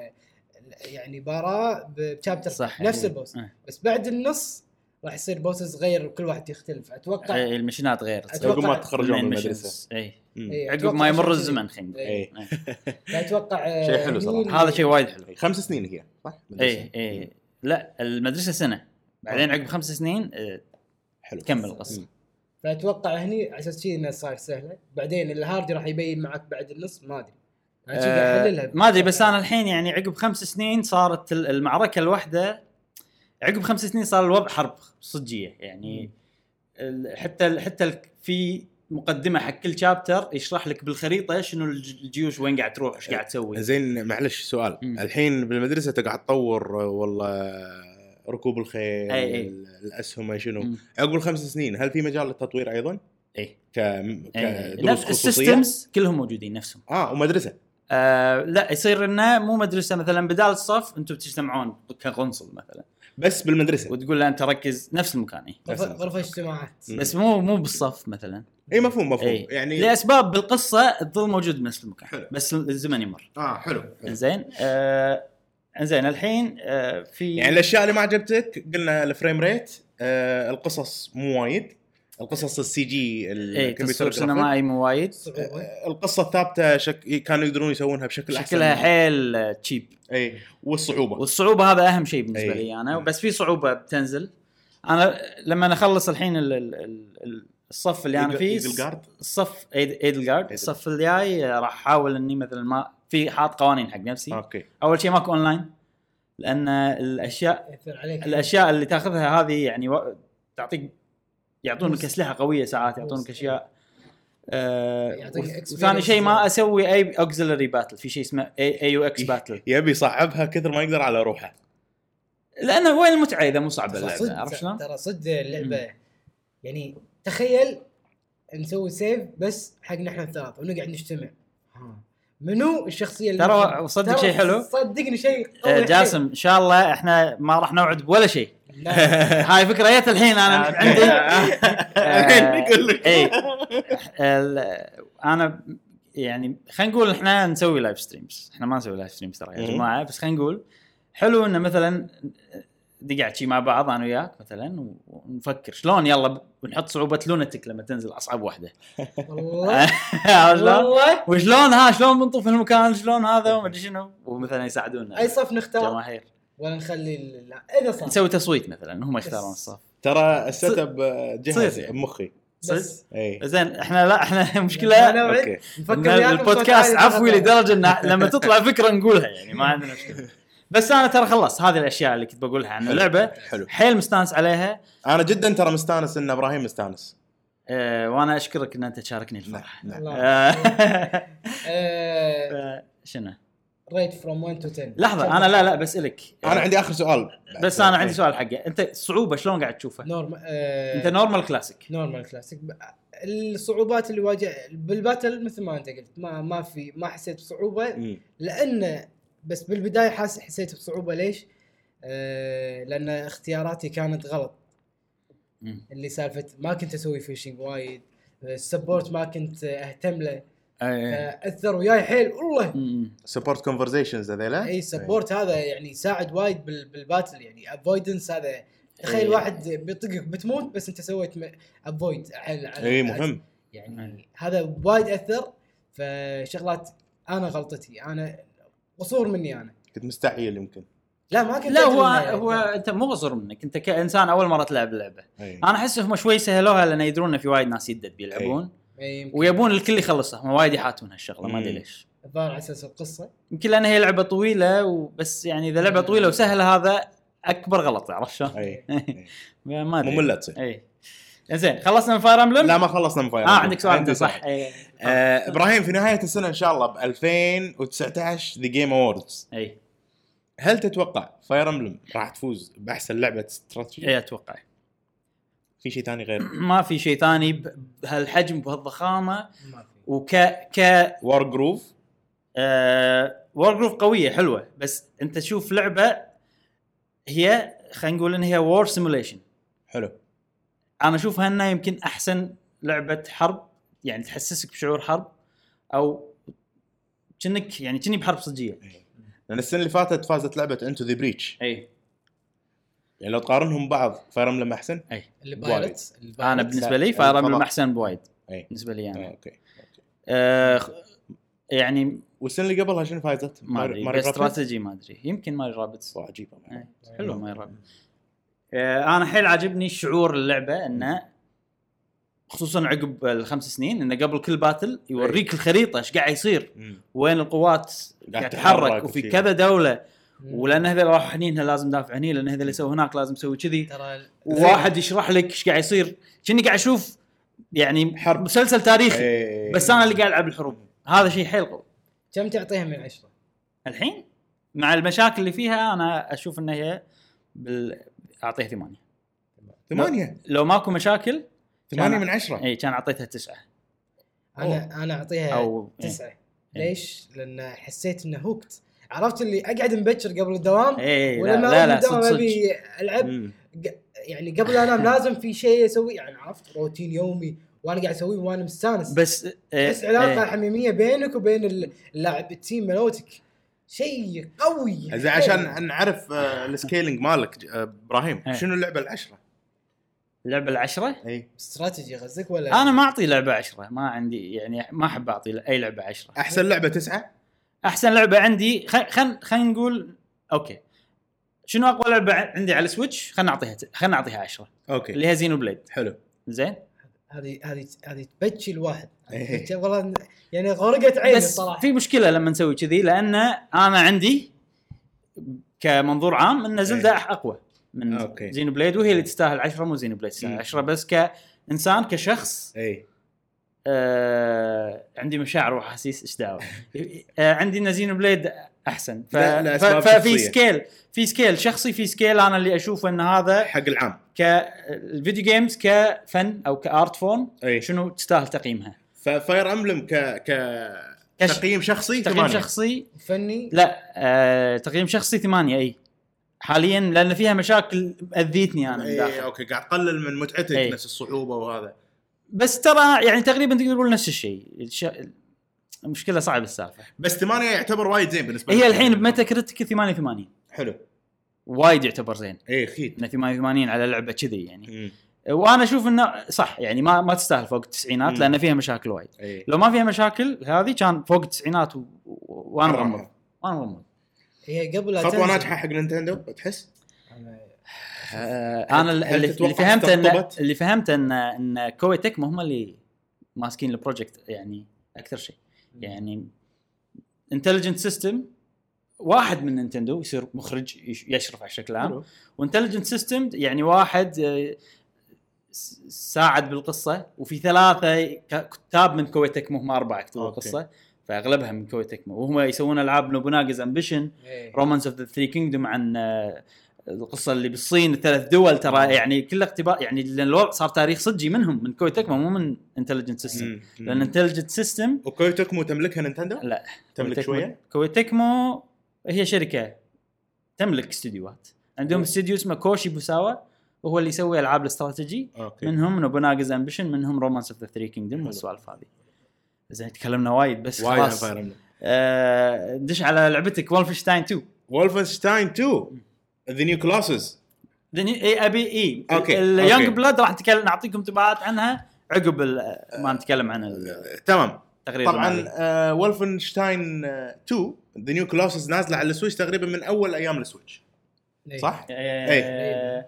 يعني بارا بشابتر نفس البوس، بس بعد النص راح يصير بوسز غير وكل واحد يختلف. اتوقع المشينات غير، عقب ما تخرجوا من المدرسه، اي عقب ما يمر الزمن خلينا نقول. لا اتوقع شيء حلو صراحه، هذا شيء وايد حلو. 5 سنين هي صح، اي لا المدرسه سنه، بعدين عقب 5 سنين تكمل القصه. فاتوقع هني على اساس شيء انه صار سهله، بعدين الهارد راح يبين معك بعد النص. ما ادري ما ادري، بس انا الحين يعني عقب 5 سنين صارت المعركه الواحده، عقب 5 سنين صار الوضع حرب صجيه. يعني حتى في مقدمه حق كل شابتر يشرح لك بالخريطه شنو الجيوش وين قاعد تروح ايش قاعد تسوي. زين معلش سؤال، الحين بالمدرسه تقعد تطور والله ركوب الخيل، الاسهم، شنو عقب 5 سنين هل في مجال للتطوير ايضا؟ اي نفس السيستمز كلهم موجودين نفسهم. ومدرسه لا يصير انه مو مدرسه، مثلا بدال الصف انتم بتجتمعون كقنصل مثلا بس بالمدرسه، وتقول له انت ركز نفس المكان، غرفه اجتماعات، بس مو بالصف مثلا. اي مفهوم يعني لاسباب بالقصه تظل موجود نفس المكان حلو. بس الزمن يمر. حلو. زين زين الحين في يعني الاشياء اللي ما عجبتك قلنا الفريم ريت، القصص مو وايد، القصص السي جي الكمبيوتر السينمائي مو وايد، القصه الثابته كانوا يقدرون يسوونها بشكل احسن، شكلها حيل تشيب. والصعوبه هذا اهم شيء بالنسبه لي انا. بس في صعوبه بتنزل، انا لما اخلص الحين الصف اللي انا فيه، الصف ايدلغارد، الصف الجاي راح احاول اني مثلا ما في حاط قوانين حق نفسي. اول شيء ماكو اونلاين، لان الاشياء اللي تاخذها هذه يعني تعطيك، يعطونك اسلحه قويه ساعات، يعطونك اشياء. ثاني شيء ما اسوي اي اوكسيلري باتل، في شيء اسمه اي يو اكس باتل، يبي يصعبها كثر ما يقدر على روحه، لانه وين المتعه اذا مو صعبه اللعبه، عرفت شلون؟ ترى صد اللعبه يعني تخيل نسوي سيف بس حق نحن الثلاث ونقعد نجتمع منو الشخصيه اللي ترى صدق شيء حلو. صدقني شيء جاسم ان شاء الله احنا ما راح نوعد ولا شيء. هاي فكريات الحين انا عندي. انا يعني خلينا نقول احنا نسوي لايف ستريمز، احنا ما نسوي لايف ستريمز ترى يا جماعه، بس خلينا نقول حلو انه مثلا دقعت شي مع بعض انا وياك مثلا ونفكر شلون يلا ونحط صعوبه لونتك لما تنزل اصعب واحده والله والله وشلون ها شلون بنطوف المكان شلون هذا وما ادري شنو، ومثلا يساعدونا اي صف نختار جماهير ولا نخلي لا اذا صار نسوي تصويت مثلا هم يختارون الصف. ترى السيت اب جاهز بمخي بس ايه. زين احنا لا احنا مشكله نفكر البودكاست عفوي لدرجه ان لما تطلع فكره نقولها يعني ما عندنا مشكله. بس انا ترى خلاص هذه الاشياء اللي كنت بقولها عن اللعبه حيل مستانس عليها، انا جدا ترى مستانس ان ابراهيم مستانس وانا اشكرك ان انت تشاركني الفرح. شنو ريت فروم 1 تو 10؟ لحظه انا لا بسالك، انا عندي اخر سؤال بس انا عندي سؤال حقه انت، الصعوبه شلون قاعد تشوفها؟ نورمال انت نورمال كلاسيك؟ نورمال كلاسيك. الصعوبات اللي واجه بالباتل مثل ما انت قلت ما حسيت بصعوبه لان بس بالبدايه حسيت بصعوبه. ليش؟ لان اختياراتي كانت غلط، اللي سالفه ما كنت اسوي فيشنج وايد، السبورت ما كنت اهتم له اثر وياي حيل والله. سبورت كونفرسيشنز هذيلا اي سبورت هذا يعني يساعد وايد بالباتل، يعني افويدنس هذا تخيل واحد بيطقك بتموت بس انت سويت افويد اي مهم يعني هذا وايد اثر. فشغلات انا غلطتي انا قصور مني انا كنت مستحيل يمكن لا ما كنت لا هو انت مو قصور منك انت كانسان اول مره تلعب لعبه. انا احسهم شوي سهلوها لان يدرون في وايد ناس يدد بيلعبون ويبون الكل يخلصها، ما وايد يحاتون هالشغله ما ادري ليش الظاهر على اساس القصه يمكن لان هي لعبه طويله وبس، يعني اذا لعبه طويله وسهله هذا اكبر غلط تعرف شلون ما ادري ممله تصير. اي زين خلصنا من فاير امبلم؟ لا ما خلصنا من فاير امبلم. عندك سؤال صح ابراهيم في نهايه السنه ان شاء الله ب 2019 ذا جيم اووردز، اي هل تتوقع فاير امبلم راح تفوز باحسن لعبه استراتيجيه؟ اي اتوقع. في شيء ثاني غير؟ ما في شيء ثاني بهالحجم بهالضخامه وك وار جروف. وار جروف قويه حلوه بس انت تشوف لعبه هي خلينا نقول ان هي وور سيموليشن حلو، انا اشوفها انها يمكن احسن لعبه حرب، يعني تحسسك بشعور حرب او كأنك يعني كني بحرب صجيه. لان السنه اللي فاتت فازت لعبه انتو ذا بريتش، اي يعني لو تقارنهم بعض فاير امبلم احسن. اي البايلتس انا بالنسبه لي فاير امبلم احسن بوايد بالنسبه لي يعني. اوكي. يعني والسنه اللي قبلها شنو فازت؟ ماري استراتيجي ما ادري يمكن ماري رابتس عجيبه حلو ماري رابتس. انا حيل عاجبني شعور اللعبه انه خصوصا عقب الخمس سنين انه قبل كل باتل يوريك الخريطه ايش قاعد يصير وين القوات قاعد تتحرك وفي كذا دوله ولان هذول راح هنينها لازم دافع هني لان هذول اللي يسوي هناك لازم يسوي كذي وواحد يشرح لك ايش قاعد يصير كني قاعد اشوف يعني حرب مسلسل تاريخي بس انا اللي قاعد العب الحروب. هذا شيء حيل قوي. كم تعطيها من 10 الحين مع المشاكل اللي فيها؟ انا اشوف انها هي اعطيها 8 لو ماكو مشاكل 8 من 10. اي كان اعطيتها 9. انا اعطيها 9. ليش؟ لان حسيت انه هوكت، عرفت اللي اقعد مبكر قبل الدوام ولما الدوام ابي العب يعني قبل انام لازم في شيء اسوي يعني عرفت روتين يومي وانا قاعد اسويه وانا مستانس بس بس علاقه حميميه بينك وبين اللاعب التيم مالتك شيء قوي. اذا عشان نعرف السكيلينج مالك ابراهيم شنو اللعبه العشرة؟ اللعبه العشرة اي استراتيجي غزك ولا؟ انا ما اعطي لعبه 10، ما عندي يعني ما احب اعطي اي لعبه 10. احسن لعبه 9 احسن لعبه عندي خلينا نقول اوكي شنو اقوى لعبه عندي على السويتش خلينا نعطيها 10 اوكي اللي هي زينو بليد. حلو زين هذه تبكي الواحد والله يعني غرقت عيني الصراحه. في مشكله لما نسوي كذي لان انا عندي كمنظور عام ان زلدا اقوى من زينو بليد وهي اللي تستاهل 10 مو زينو بليد 10 بس كانسان كشخص اي عندي مشاعر وحاسيس ايش دعوه عندي نزين بليد احسن ففي سكيل شخصي في سكيل انا اللي اشوف ان هذا حق العام كالفيديو جيمز كفن او كارت فورم شنو تستاهل تقييمها. ففاير امبلم تقييم شخصي فني لا تقييم شخصي 8 اي حاليا لان فيها مشاكل اذيتني انا داخل. اوكي قاعد تقلل من متعتك نفس الصعوبه وهذا بس ترى يعني تقريبا تقدر تقول نفس الشيء مشكله صعبه السالفه. بس 8 يعتبر وايد زين بالنسبه هي الحين بميتا كريتيك 88 حلو وايد يعتبر زين. اي خيت 88 على لعبه كذي يعني وانا اشوف انه صح يعني ما تستاهل فوق التسعينات لان فيها مشاكل وايد. إيه. لو ما فيها مشاكل هذه كان فوق التسعينات وانا مغمض وانا مغمض. هي قبل خطوه ناجحه حق نينتندو تحس انا اللي فهمت ان كوي تكمو هم اللي ماسكين البروجكت يعني اكثر شيء يعني انتليجنت سيستم واحد من نينتندو يصير مخرج يشرف على الشكل العام وانتليجنت سيستم يعني واحد ساعد بالقصه وفي ثلاثه كتاب من كوي تكمو هم اربعه كتبوا القصه فاغلبها من كوي تكمو وهم يسوون العاب نوبوناغاز امبيشن رومانس اوف ذا ثري كينجدم عن القصه اللي بالصين ثلاث دول ترى يعني كل اقتباس يعني الوضع صار تاريخ صجي منهم من كوي تكمو مو من انتليجنت سيستم لان انتليجنت سيستم وكوي تكمو تملكها نينتندو لا تملك شويه. كوي تكمو هي شركه تملك استديوهات عندهم استديو اسمه كوشي بوساوا وهو اللي يسوي العاب الاستراتيجي منهم نوبوناغاز امبيشن منهم رومانس اوف ذا ثري كينجدم والسوالف هذه. زين تكلمنا وايد بس خلاص ندش على لعبتك وولفنشتاين 2 The New Colossus The New ABE Young Blood راح نتكلم نعطيكم تبعات عنها عقب ما نتكلم عن تمام طبعا Wolfenstein 2 The New Colossus نازلة على السويتش تقريبا من أول أيام السويتش صح؟ إيه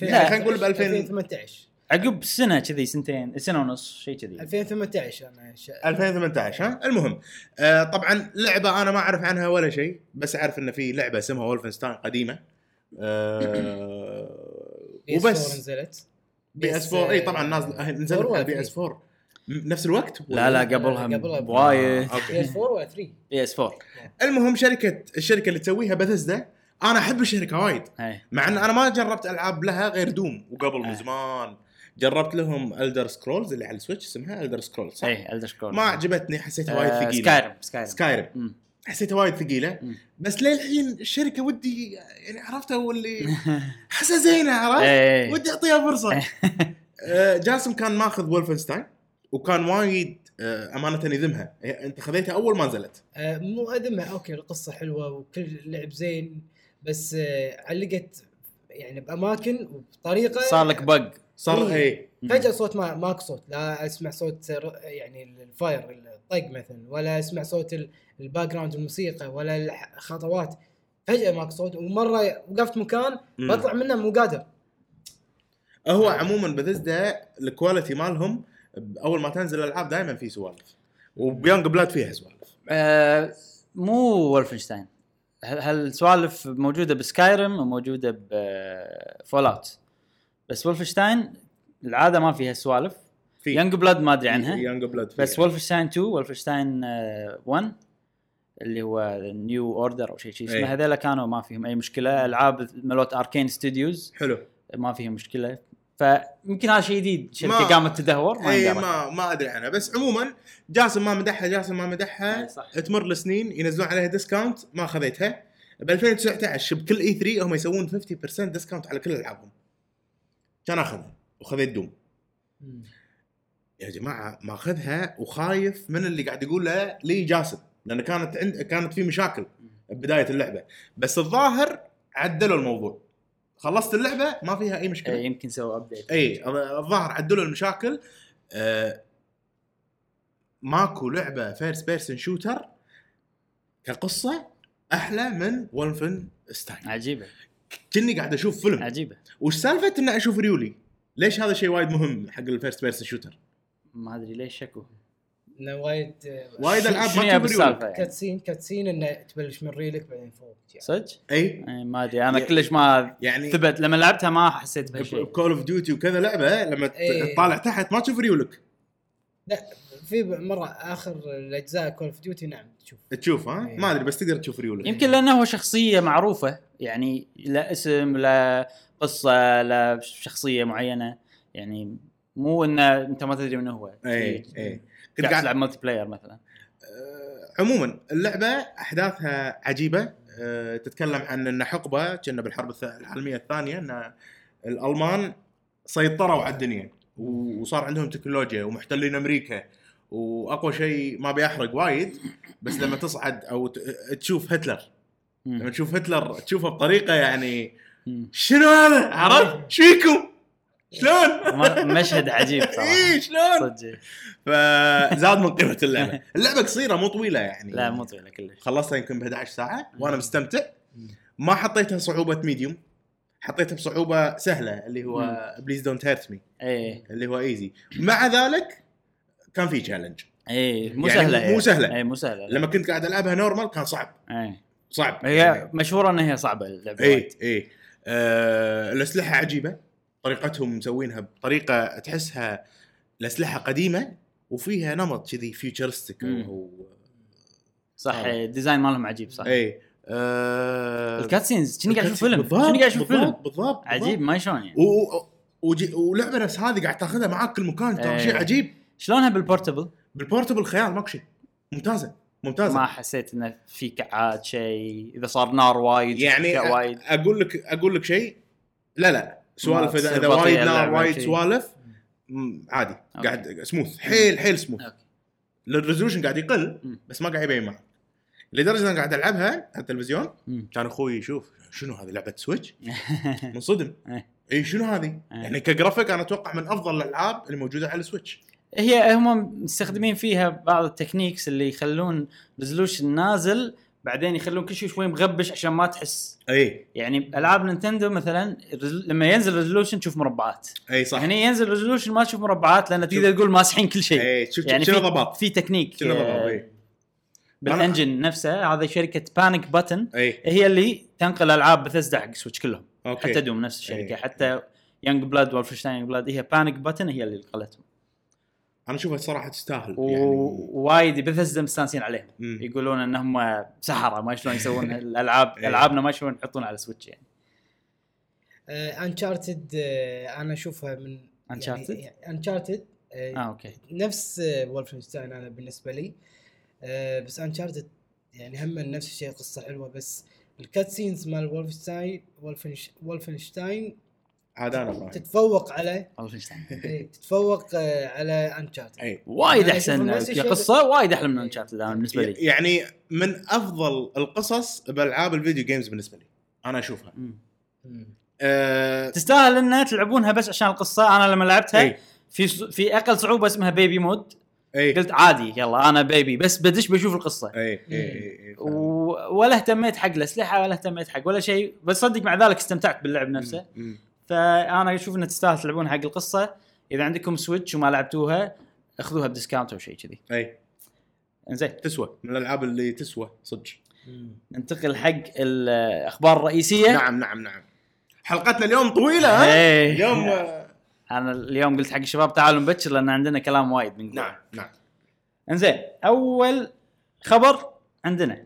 خلينا نقول ب 2018 عقب سنة كذي سنتين سنة ونص شيء كذي 2018 ها المهم طبعا لعبة أنا ما أعرف عنها ولا شيء بس أعرف إن في لعبة اسمها وولفنشتاين قديمة وبس نزلت بي اس 4 اي طبعا نزلت على بي اس 4 نفس الوقت لا قبلها بوايد بي اس 4 و 3 بي اس 4 المهم الشركه اللي تسويها بثيسدا انا احب الشركه وايد مع ان انا ما جربت العاب لها غير دوم وقبل من زمان جربت لهم ألدر سكرولز اللي على السويتش اسمها ألدر سكرولز صح اي ألدر سكرولز ما عجبتني حسيتها وايد ثقيله سكايرم حسيتها وايد ثقيله بس للحين الشركه ودي يعني عرفتها واللي حسه زينه عرفت ودي اعطيها فرصه. جاسم كان ماخذ وولفنشتاين وكان وايد امانه يذمها انت خذيتها اول ما نزلت مو اذمها اوكي القصه حلوه وكل لعب زين بس علقت يعني باماكن وبطريقه صار لك بق صار اي فجأة صوت ماك صوت لا اسمع صوت يعني الفاير الطق مثلا ولا اسمع صوت الباك جراوند الموسيقى ولا الخطوات فجأة ماك صوت ومرة وقفت مكان بطلع منه مو قادر. هو عموما بثيسدا الكواليتي مالهم اول ما تنزل الالعاب دائما في سوالف وبيانج بلاد فيها سوالف مو وولفنشتاين هالسوالف موجودة بسكايرم وموجودة بفولاوت بس وولفنشتاين العاده ما فيها سوالف في. يانج بلاد ما ادري عنها بس وولفنشتاين 2 وولفنشتاين 1 اللي هو نيو اوردر او شيء اسمه هذول كانوا ما فيهم اي مشكله العاب ملوت اركين ستوديوز حلو ما فيهم مشكله فممكن هذا شيء جديد شركه قامت تدهور ما ادري عنها بس عموما جاسم ما مدحها تمر السنين ينزلون عليها ديسكاونت ما خذيتها ب 2019 بكل اي 3 هم يسوون 50% ديسكاونت على كل العابهم كان اخذها وخذت دوم يا جماعه ما اخذها وخايف من اللي قاعد يقول له ليه جاسم لان كانت في مشاكل بدايه اللعبه بس الظاهر عدلوا الموضوع خلصت اللعبه ما فيها اي مشكله يمكن سووا ابديت اي الظاهر عدلوا المشاكل ماكو لعبه فيرست بيرسن شوتر كقصه احلى من وولفنشتاين عجيبه كني قاعد اشوف فيلم عجيبه وش سالفه ان اشوف ريولي ليش هذا شيء وايد مهم حق الفيرست بيرسن شوتر ما ادري ليش شكو لا وايد العاب ما كاتسين انه تبلش من ريلك بعدين فوق يعني صدق اي ما ادري انا كلش ما يعني ثبت لما لعبتها ما حسيت بهالشيء كول اوف ديوتي وكذا لعبه لما تطالع تحت ما تشوف ريولك لا في مره اخر الاجزاء كول اوف ديوتي نعم تشوف ها ما ادري بس تقدر تشوف ريولك يمكن لانه هو شخصيه معروفه يعني لا اسم لا قصة لشخصية معينة يعني مو إنه أنت ما تدري من هو أي كنت قاعد ألعب ملتي بلاير مثلا عموما اللعبة أحداثها عجيبة تتكلم عن إن حقبة كنا بالحرب العالمية الثانية إن الألمان سيطروا على الدنيا وصار عندهم تكنولوجيا ومحتلين أمريكا واقوى شيء ما بيحرق وايد بس لما تصعد او تشوف هتلر, لما تشوف هتلر تشوفه بطريقه يعني شنو هذا, عرفت شيكو شلون مشهد عجيب صراحه. اي شلون فزاد من قيمه اللعبه. اللعبه قصيره مو طويله يعني, لا مو طويله كلش, خلصتها يمكن ب 11 ساعه وانا مستمتع. ما حطيتها صعوبه ميديوم, حطيتها بصعوبه سهله اللي هو بليز دونت هيرت مي, اللي هو ايزي. مع ذلك كان في تشالنج, اي مو سهله يعني, مو سهله, اي مو سهله. لما كنت قاعد العبها نورمال كان صعب, اي صعب. هي مشهوره ان هي صعبه اللعبه. اي اي الاسلحه عجيبه, طريقتهم مسوينها بطريقه تحسها الاسلحه قديمه وفيها نمط كذي فيوتشرستيك او صح ديزاين مالهم عجيب صح. اي الكاتسينز شنو قاعد اشوف فيلم, شنو قاعد اشوف فيلم بالضبط, عجيب ما شلون يعني. ولعبه نفس هذه قاعد تاخذها معاك كل مكان, ترى شيء عجيب. شلونها بالبورتبل؟ بالبورتبل خيال ماكو شيء, ممتازه ممتازه. ما حسيت انه في كعاد شيء اذا صار نار وايد يعني وايد. اقول لك شيء, لا لا سوالف اذا وايد نار وايد سوالف عادي. أوكي. قاعد سموث حيل حيل سموث. الريزولوشن قاعد يقل بس ما قاعد يبين معك, لدرجه انا قاعد العبها على التلفزيون. كان اخوي يشوف شنو هذه لعبه سويتش, منصدم. اي شنو هذه يعني كجرافيك انا اتوقع من افضل الالعاب الموجوده على السويتش. هي هم مستخدمين فيها بعض التكنيكس اللي يخلون ريزولوشن نازل بعدين يخلون كل شيء شوي مغبش عشان ما تحس. اي يعني العاب نينتندو مثلا لما ينزل ريزولوشن تشوف مربعات. اي صح, هنا ينزل ريزولوشن ما تشوف مربعات لان تقدر تقول ماسحين كل شيء. اي يعني شنو ضباط في تكنيك بالانجن نفسه. هذا شركه بانيك باتن هي اللي تنقل العاب بثزدا حق سويتش كلهم. أوكي. حتى دوم نفس الشركه. حتى يانج بلاد وولفنشتاين يانج بلاد هي بانيك باتن هي اللي نقلتهم. انا اشوفها صراحه تستاهل يعني, وايد بثزدا مستانسين عليهم. يقولون انهم سحره ما شلون يسوون الالعاب العابنا ما شلون يحطون على سويتش يعني. انشارتد انا اشوفها من انشارتد اوكي نفس وولفنشتاين انا بالنسبه لي. بس انشارتد يعني هم نفس الشيء, قصه حلوه بس الكات سينز مال وولفنشتاين عادانا تتفوق على وولفنشتاين, تتفوق على انشارتد وايد. احسن قصه وايد احلى من انشارتد بالنسبه لي يعني, من افضل القصص بالعاب الفيديو جيمز بالنسبه لي انا اشوفها. تستاهل ان تلعبونها بس عشان القصه. انا لما لعبتها في اقل صعوبه اسمها بيبي مود, قلت عادي يلا انا بيبي بس بدش بشوف القصه. اي ولا اهتميت حق الاسلحه ولا اهتميت حق ولا شيء, بس صدق مع ذلك استمتعت باللعب نفسه. فانا اشوف انها تستاهل تلعبون حق القصه. اذا عندكم سويتش وما لعبتوها اخذوها بديسكاونت او شيء كذي. اي انزين تسوى من الالعاب اللي تسوى صدق. ننتقل حق الاخبار الرئيسيه. نعم نعم نعم حلقتنا اليوم طويله. اليوم انا اليوم قلت حق الشباب تعالوا نبكر لان عندنا كلام وايد بنقول. نعم نعم انزين اول خبر عندنا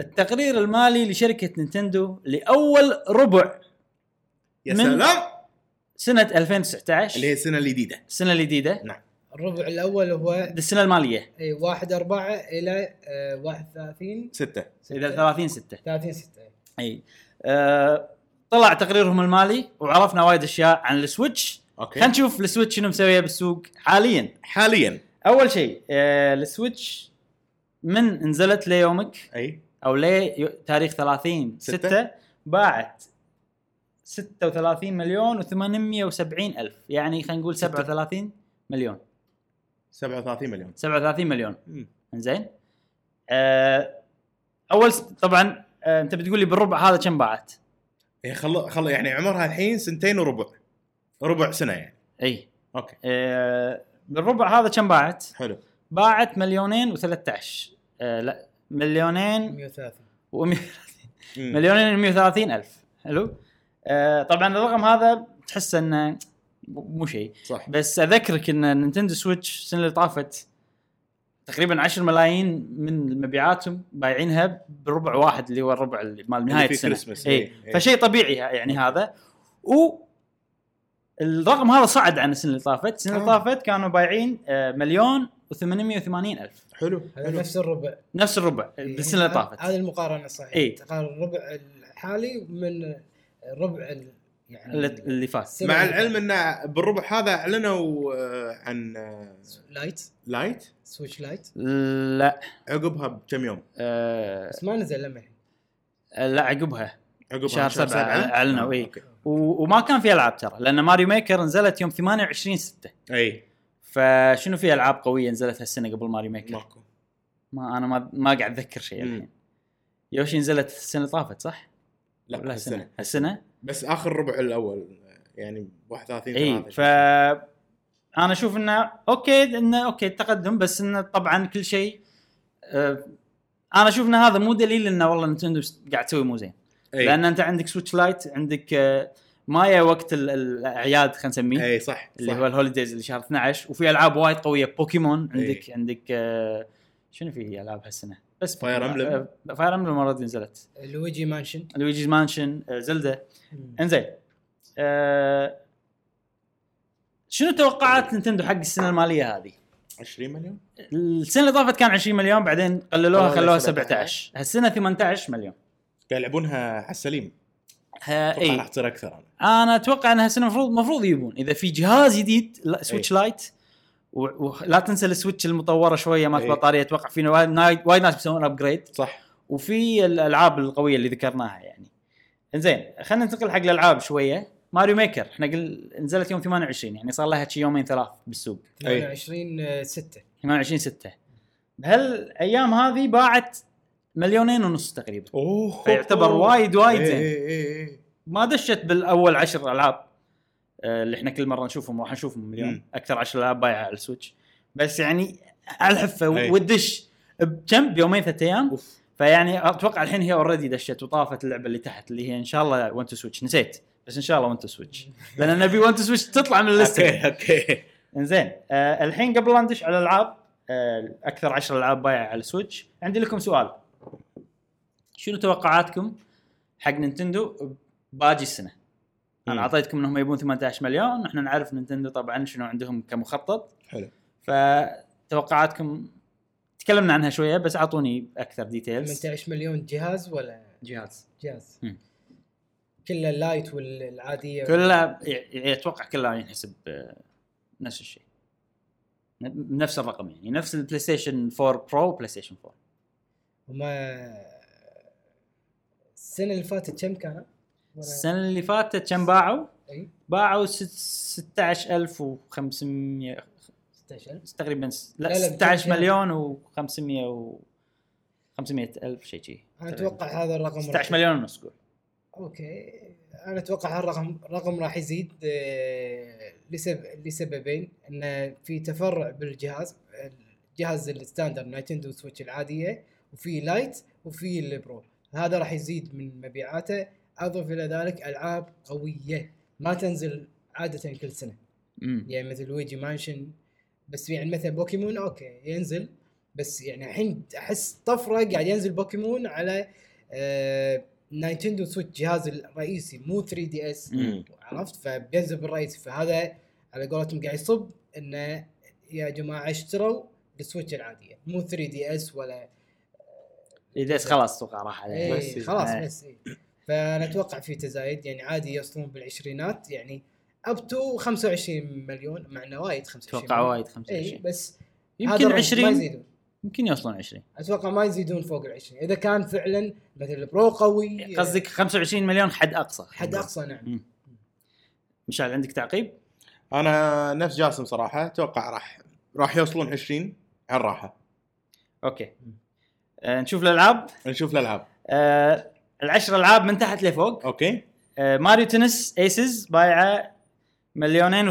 التقرير المالي لشركه نينتندو لاول ربع يا سلام سنه 2019 اللي هي السنه الجديده. السنه الجديده نعم. الربع الاول هو السنه الماليه, اي 1/4 الى 31/6 الى 30/6. اي طلع تقريرهم المالي وعرفنا وايد اشياء عن السويتش. خلينا نشوف السويتش شنو مسويه بالسوق حاليا. اول شيء السويتش من انزلت ليومك اي او لتاريخ 30/6 باعت 36,870,000 يعني خلينا نقول 37 مليون 37 مليون. زين اول طبعا انت بتقول لي بالربع هذا كم باعت؟ هي خل يعني عمرها الحين 2.25 ربع سنة يعني. اي اوكي بالربع هذا كم باعت؟ حلو باعت 2,013,000 لا 2,130,000. حلو طبعا الرقم هذا تحس انه مو شيء صح. بس اذكرك ان نينتندو سويتش السنه اللي طافت تقريبا 10 ملايين من مبيعاتهم بايعينها بربع واحد اللي هو الربع اللي مال نهايه السنه. اي فشيء طبيعي يعني هذا. والرقم هذا صعد عن السنه اللي طافت. السنه اللي طافت كانوا بايعين 1,880,000. حلو نفس الربع السنه اللي طافت. هذه المقارنه صحيحه. الربع الحالي من الربع يعني اللي فات. مع العلم انه بالربع هذا اعلنوا عن لايت سويتش لايت. لا عقبها بكم يوم بس ما نزل لما لا عقبها شهر 7 اعلنوا اي وما كان في العاب ترى لان ماريو ميكر نزلت يوم 28/6 اي فشنو في العاب قويه نزلت هالسنه قبل ماريو ميكر ماكو ما انا ما قاعد اتذكر شيء الحين. يوشي نزلت السنه طافت صح؟ لا السنه بس اخر ربع الاول يعني 31 اي ف انا اشوف انه اوكي تقدم بس انه طبعا كل شيء انا اشوف ان هذا مو دليل انه والله نينتندو قاعد تسوي مو زين لان انت عندك سويتش لايت عندك مايا وقت الاعياد خلينا نسميه اي صح اللي هو الهوليديز اللي شهر 12 وفي العاب وايد قويه بوكيمون عندك أي. عندك شنو فيه العاب هالسنه بس فاير امبلم مرات نزلت لويجي مانشن زلدا انزين شنو توقعات نينتندو حق السنه الماليه هذه 20 مليون السنه اللي طافت كان 20 مليون بعدين قللوها خلوها 17 هالسنه 18 مليون قاعد يلعبونها على السليم اي راح تصير اكثر انا اتوقع انها السنه المفروض يجيبون اذا في جهاز جديد سويتش لايت ولا تنسى السويتش المطوره شويه ما بطاريه اتوقع فيه وايد ناس بيسوون ابجريد صح وفي الالعاب القويه اللي ذكرناها يعني انزين خلينا ننتقل حق الالعاب شويه ماريو ميكر احنا نزلت يوم 28 يعني صار لها شي يومين ثلاث بالسوق 28/6 بهالايام هذه باعت 2.5 مليون تقريبا فيعتبر وايد زين ما دشت بالاول 10 العاب اللي احنا كل مره نشوفهم راح نشوفهم مليون اكثر 10 العاب بايعه على السويتش بس يعني على الحفه والدش بكم بيومين 3 ايام فيعني اتوقع الحين هي اوريدي دشت وطافت اللعبه اللي تحت اللي هي ان شاء الله وانت سويتش نسيت بس ان شاء الله وانت سويتش لان نبي وانت سويتش تطلع من اللسته اوكي انزين الحين قبل لا ندش على الالعاب اكثر 10 العاب بايعه على السويتش عندي لكم سؤال شنو توقعاتكم حق نينتندو باقي السنه انا اعطيتكم انهم يبون 18 مليون نحن نعرف نينتندو طبعا شنو عندهم كمخطط حلو فتوقعاتكم تكلمنا عنها شويه بس اعطوني اكثر ديتيلز 18 مليون جهاز ولا جهاز كلها اللايت والعاديه كلها اتوقع كلها ينحسب نفس الشيء نفس الرقم يعني نفس البلاي ستيشن 4 برو بلاي ستيشن 4 وما السنه اللي فاتت كم كانت السنة اللي فاتت كم باعوا؟ باعوا 16,500 تقريبا لا 16,500,000 شيء. أنا أتوقع هذا الرقم 16.5 مليون قول. أوكي أنا أتوقع هالرقم راح يزيد لسببين إن في تفرع بالجهاز الجهاز الستاندرد نينتندو سويتش العادية وفي لايت وفي البرو هذا راح يزيد من مبيعاته. أضف إلى ذلك ألعاب قوية ما تنزل عادة كل سنة يعني مثل ويجي مانشن بس يعني مثل بوكيمون أوكي ينزل بس يعني الحين أحس طفرة قاعد ينزل بوكيمون على نينتندو سويتش جهاز الرئيسي مو 3DS عرفت فبينزل بالرئيسي فهذا على قولتهم قاعد يصب إنه يا جماعة اشتروا السويتش العادية مو 3DS ولا 3DS خلاص توقع راح عليه خلاص فأنا أتوقع في تزايد يعني عادي يصلون بالعشرينات يعني أبتو 25 مليون معنا وايد 25 أتوقع وايد 25 بس يمكن 20 يمكن يوصلون 20 أتوقع ما يزيدون فوق 20 إذا كان فعلا مثل البرو قوي قصدك 25 مليون حد أقصى نعم مشعل عندك تعقيب؟ أنا نفس جاسم صراحة أتوقع راح يوصلون 20 على الراحة أوكي نشوف الألعاب العشر العاب من تحت لفوق اوكي ماريو تنس ايسز بايعه 2.3 مليون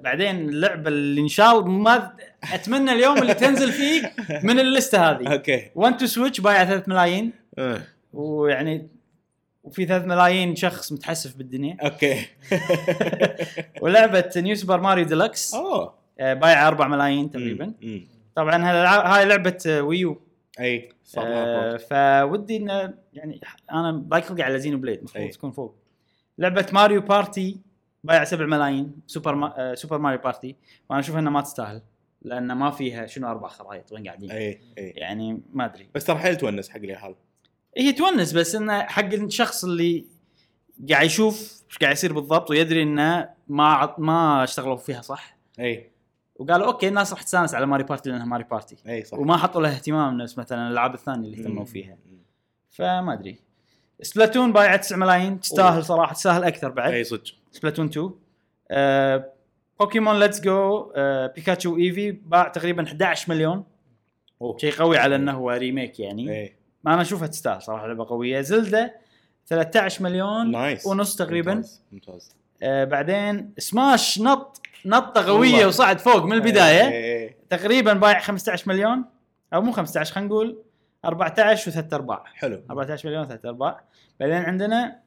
بعدين اللعبه اللي ان شاء الله ما اتمنى اليوم اللي تنزل فيه من اللسته هذه اوكي وان تو سويتش بايعه 3 ملايين ويعني وفي 3 ملايين شخص متحسف بالدنيا اوكي ولعبه نيو سوبر ماريو ديلكس بايعه 4 ملايين تقريبا طبعا هاي لعبه ويو اي صح فودي ان يعني انا بايخلق على زينوبليد المفروض تكون فوق لعبه ماريو بارتي بايع 7 ملايين سوبر ماريو بارتي وانا اشوف انها ما تستاهل لان ما فيها شنو 4 خرائط وين قاعدين أي. يعني ما ادري بس راح تونس حق لي حال هي تونس بس انه حق الشخص اللي قاعد يشوف ايش قاعد يصير بالضبط ويدري انه ما اشتغلوا فيها صح. اي وقالوا اوكي الناس راح تستانس على ماري بارتي لانها ماري بارتي. اي صح. وما حطوا لها اهتمام نفس مثلا الالعاب الثانيه اللي اهتموا فيها. فما ادري. سبلاتون بايع 9 ملايين تستاهل صراحه, تستاهل اكثر بعد. اي صدق. سبلاتون 2. بوكيمون ليتس جو بيكاتشو ايفي باع تقريبا 11 مليون. شيء قوي على انه هو ريميك يعني. اي. ما انا اشوفها تستاهل صراحه, لعبه قويه. زلدا 13 مليون nice. ونص تقريبا. ممتاز. بعدين سماش نطة قوية وصعد فوق من البداية. تقريبا بايع 15 مليون أو مو 15, خلينا نقول 14 وثلاث أرباع. حلو. 14 مليون ثلاث أرباع. بعدين عندنا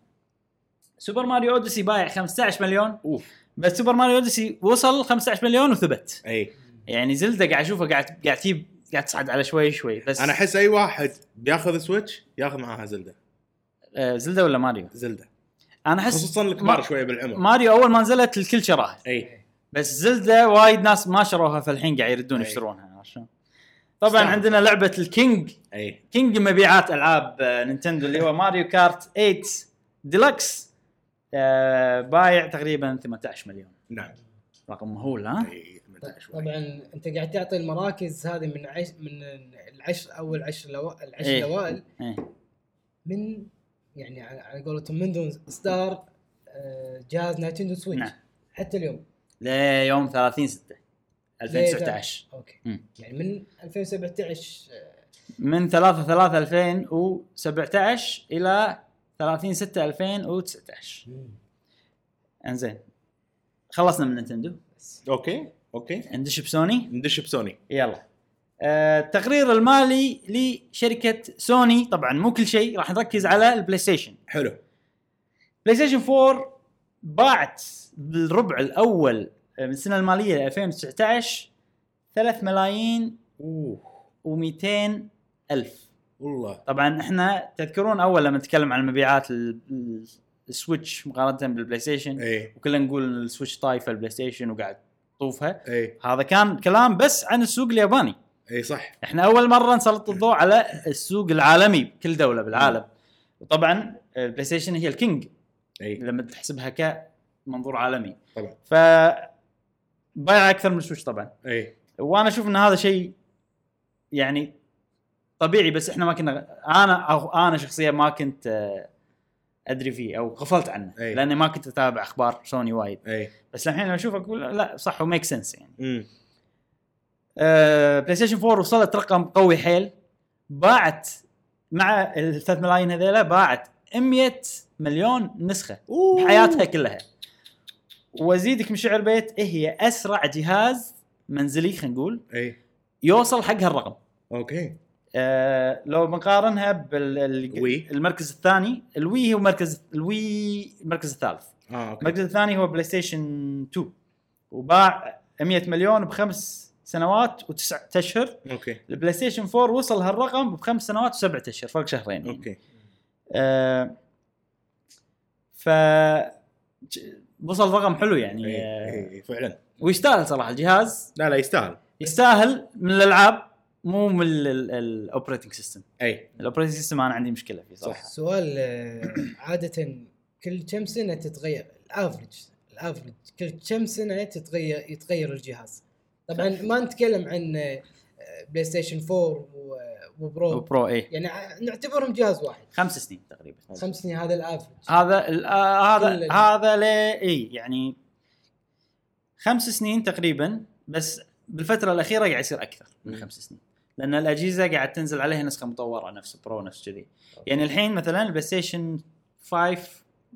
سوبر ماريو أوديسي بايع 15 مليون. أوف. بس سوبر ماريو أوديسي وصل 15 مليون وثبت. أي. يعني زلدة قاعد أشوفها قاعد تجيب, قاعد تصعد على شوي شوي. بس أنا أحس أي واحد بياخذ سويتش ياخذ معها زلدة. زلدة ولا ماريو؟ زلدة. أنا أحس خصوصاً الكبار شوية بالعمر. ماريو أول ما نزلت الكل شراها. أي. بس زلدة وايد ناس ما شروها فالحين قاعد يردون يشترونها عشان طبعاً استعمل. عندنا لعبة الكينج. أي. كينج مبيعات ألعاب نينتندو اللي هو ماريو كارت 8 ديلكس بايع تقريباً 18 مليون. نعم. رقم مهول ها؟ أي. طبعاً أنت قاعد تعطي المراكز هذه من العشر أول عشر الأوائل من يعني على قولتهم منذ إصدار جهاز نينتندو سويتش. نعم. حتى اليوم ليوم 30/6/2019. أوكي. يعني من 2017 من 3/3/2017 إلى 30/6/2019. إنزين خلصنا من نينتندو. أوكي. ندش بسوني. يلا. التقرير المالي لشركة سوني. طبعاً مو كل شيء, راح نركز على البلاي ستيشن. حلو. بلاي ستيشن 4 باعت بالربع الأول من السنة المالية 2019 3,200,000. والله. طبعاً إحنا تذكرون أول لما نتكلم عن مبيعات السويتش مقارنة بالبلاي ستيشن. ايه. وكلنا نقول السويتش طايفة البلاي ستيشن وقاعد طوفها. ايه. هذا كان كلام بس عن السوق الياباني. اي صح. احنا اول مره نسلط الضوء على السوق العالمي بكل دوله بالعالم. وطبعا البلاي ستيشن هي الكينج. اي. لما تحسبها كمنظور عالمي طبعا ف بايع اكثر من السويتش طبعا. اي. وانا اشوف ان هذا شيء يعني طبيعي, بس احنا ما كنا, انا شخصيا ما كنت ادري فيه او غفلت عنه. أي. لاني ما كنت اتابع اخبار سوني وايد. أي. بس الحين لما اشوف اقول لا صح وميك سنس يعني. بلاي ستيشن 4 وصلت رقم قوي حيل, باعت مع الثلاث ملايين هذيلا باعت 100 مليون نسخة بحياتها كلها. وزيدك من شعر بيت, هي أسرع جهاز منزلي خلينا نقول يوصل حق هالرقم. أوكي. لو بنقارنها بالمركز الثاني, الوي هو مركز الوي المركز الثالث. المركز الثاني هو بلاي ستيشن 2 وباع 100 مليون بخمس سنوات و9 أشهر. أوكي. البلاي ستيشن 4 وصل هالرقم ب5 سنوات و7 أشهر, فرق شهرين. أوكي. وصل رقم حلو يعني. أي فعلا. ويستاهل صراحة الجهاز. لا يستاهل من الألعاب مو من الأوبريتنج سيستم. أي الأوبريتنج سيستم أنا عندي مشكلة فيه صراحة. سؤال, عادة كل كم سنة تتغير الأفرج كل كم سنة يتغير الجهاز؟ طبعا ما نتكلم عن بلاي ستيشن 4 وبرو. ايه. يعني نعتبرهم جهاز واحد 5 سنين تقريبا. 5 سنين هذا الافرج, هذا لا. اي يعني 5 سنين تقريبا, بس بالفتره الاخيره قاعد يصير اكثر من 5 سنين لان الاجهزه قاعد تنزل عليها نسخه مطوره نفس برو نفس كذي. يعني الحين مثلا البلاي ستيشن 5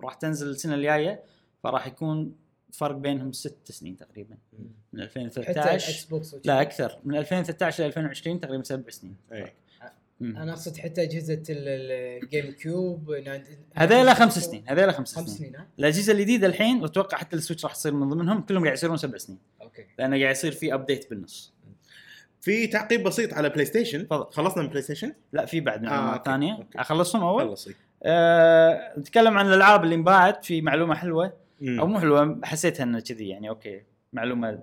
راح تنزل السنه الجايه, فراح يكون فرق بينهم 6 سنين تقريبا. من 2013 لا أكثر, من 2013 إلى 2020 تقريبا 7 سنين. أنا أقصد حتى أجهزة الجيم كيوب هذيلا 5 سنين. الأجهزة الجديدة الحين وأتوقع حتى السويتش راح تصير من ضمنهم, كلهم قاعد يصيرون 7 سنين. أوكي. لأنه قاعد يصير في أبديت بالنص. في تعقيب بسيط على بلاي ستيشن. خلصنا من بلاي ستيشن؟ لا, في بعد معلومة ثانية أخلصهم أول. نتكلم عن الألعاب اللي انباعت. في معلومة حلوة أو مو حلوة حسيتها إنه كذي يعني. أوكي معلومة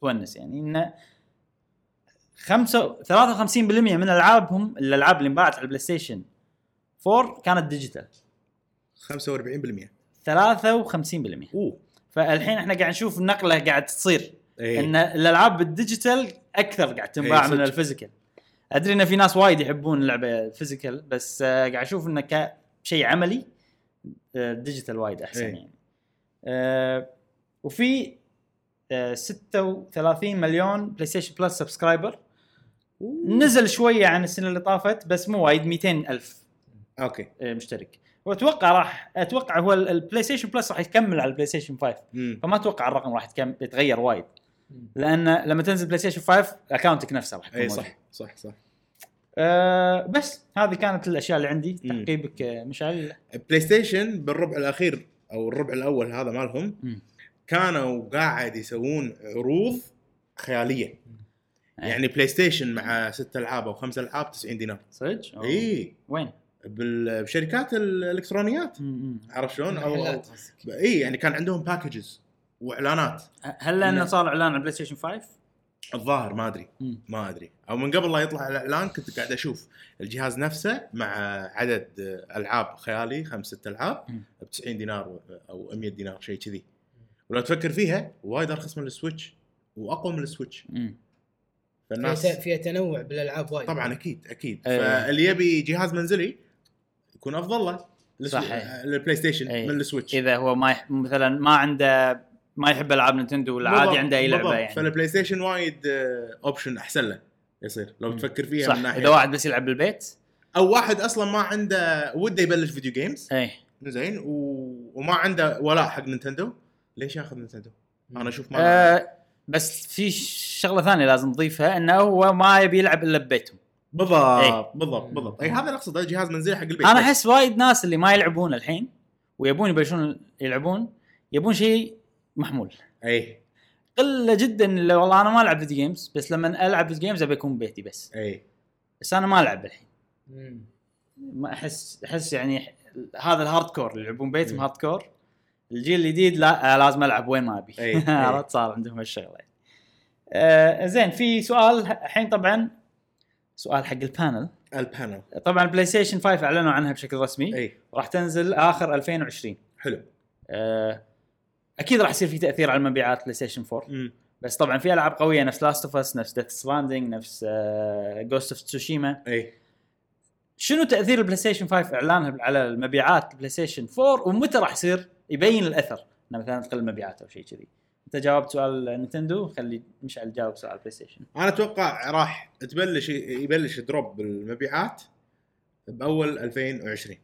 تونس يعني إنه 53% من ألعابهم الألعاب اللي انباعت على البلاي ستيشن 4 كانت ديجيتال. 45% 53%. فالحين احنا قاعد نشوف النقله قاعد تصير ايه. ان الالعاب الديجيتال اكثر قاعد تنباع من الفيزيكال. ادري ان في ناس وايد يحبون اللعبه الفيزيكال بس قاعد اشوف انه كشيء عملي الديجيتال وايد احسن ايه. يعني وفي 36 مليون بلاي ستيشن بلس سبسكرايبر. نزل شويه عن السنه اللي طافت بس مو وايد 200,000 اوكي مشترك. واتوقع راح اتوقع هو البلاي ستيشن بلس راح يكمل على البلاي ستيشن 5 فما اتوقع الرقم راح يتغير وايد لان لما تنزل بلاي ستيشن 5 اكاونتك نفسه راح يكون صح صح صح. بس هذه كانت الاشياء اللي عندي. تعقيبك مشعل؟ بلاي ستيشن بالربع الاخير او الربع الاول هذا مالهم كانوا قاعد يسوون عروض خياليه. يعني بلاي ستيشن مع 6 ألعاب او 5 ألعاب $90. صدق؟ اي وين؟ بالشركات الالكترونيات عرف شلون او اي يعني كان عندهم باكجز واعلانات. هل لانه صار اعلان على بلاي ستيشن 5 الظاهر ما ادري او من قبل لا يطلع الاعلان كنت قاعد اشوف الجهاز نفسه مع عدد العاب خيالي 5 6 ألعاب $90 او $100 شيء كذي. ولو تفكر فيها وايد ارخص من السويتش واقوى من السويتش. فالناس فيها تنوع بالالعاب وايد طبعا اكيد اكيد. فاللي يبي جهاز منزلي يكون افضل له البلاي ستيشن أيه. من السويتش اذا هو ما مثلا ما عنده ما يحب العاب نينتندو ولا عادي عنده اي لعبه يعني. فالبلاي ستيشن وايد اوبشن احسن له يصير لو تفكر فيها صح. من ناحيه اذا واحد بس يلعب بالبيت او واحد اصلا ما عنده وده يبلش فيديو جيمز اي زين وما عنده ولا حق نينتندو ليش ياخذ نينتندو. انا اشوف ما بس في شغله ثانيه لازم نضيفها انه هو ما يبي يلعب الا ببيتهم. بالضبط اي هذا اقصد جهاز منزلي حق البيت. انا احس وايد ناس اللي ما يلعبون الحين ويبون يبلشون يلعبون يبون شيء محمول. اي قله جدا اللي والله انا ما العب فيديو جيمز بس لما العب فيديو جيمز ابي اكون ببيتي بس. اي بس انا ما العب الحين ما احس يعني هذا الهاردكور اللي يلعبون بيتهم هاردكور. الجيل الجديد لا لازم العب وين ما ابي عرفت. صار عندهم هالشغله. زين في سؤال الحين طبعا سؤال حق البانل طبعا بلاي ستيشن 5 اعلنوا عنها بشكل رسمي راح تنزل اخر 2020. حلو اكيد راح يصير في تاثير على المبيعات بلاي ستيشن 4 بس طبعا في العاب قويه نفس لاست اوف اس نفس ديث ستراندينج نفس جوست اوف تسوشيما. شنو تاثير البلاي ستيشن 5 اعلانها على المبيعات بلاي ستيشن 4 ومتى راح يصير يبين الأثر إنه مثلاً تقل المبيعات أو شيء كذي؟ أنت جاوبت سؤال نينتندو خلي مشعل جاوب سؤال بلاي ستيشن. أنا أتوقع راح يبلش دروب بالمبيعات بأول 2020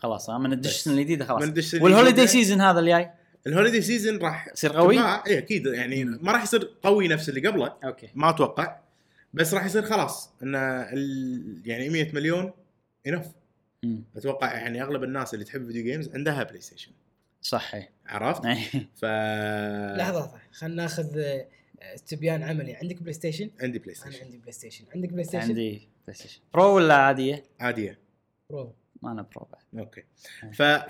خلاص من الدش الجديد خلاص. والهوليدي سيزن هذا اللي جاي الهوليدي سيزن راح يصير قوي. إيه أكيد يعني ما راح يصير قوي نفس اللي قبله أوكي. ما أتوقع بس راح يصير خلاص إن يعني 100 مليون إنف. اتوقع يعني اغلب الناس اللي تحب فيديو جيمز عندها بلاي ستيشن صحيح عرفت. ف لحظه خلينا ناخذ استبيان عملي. عندك بلاي ستيشن؟ عندي بلاي ستيشن. انا عندي بلاي ستيشن. عندك بلاي ستيشن؟ عندي بلاي ستيشن برو ولا عاديه برو. ما انا برو بعد اوكي.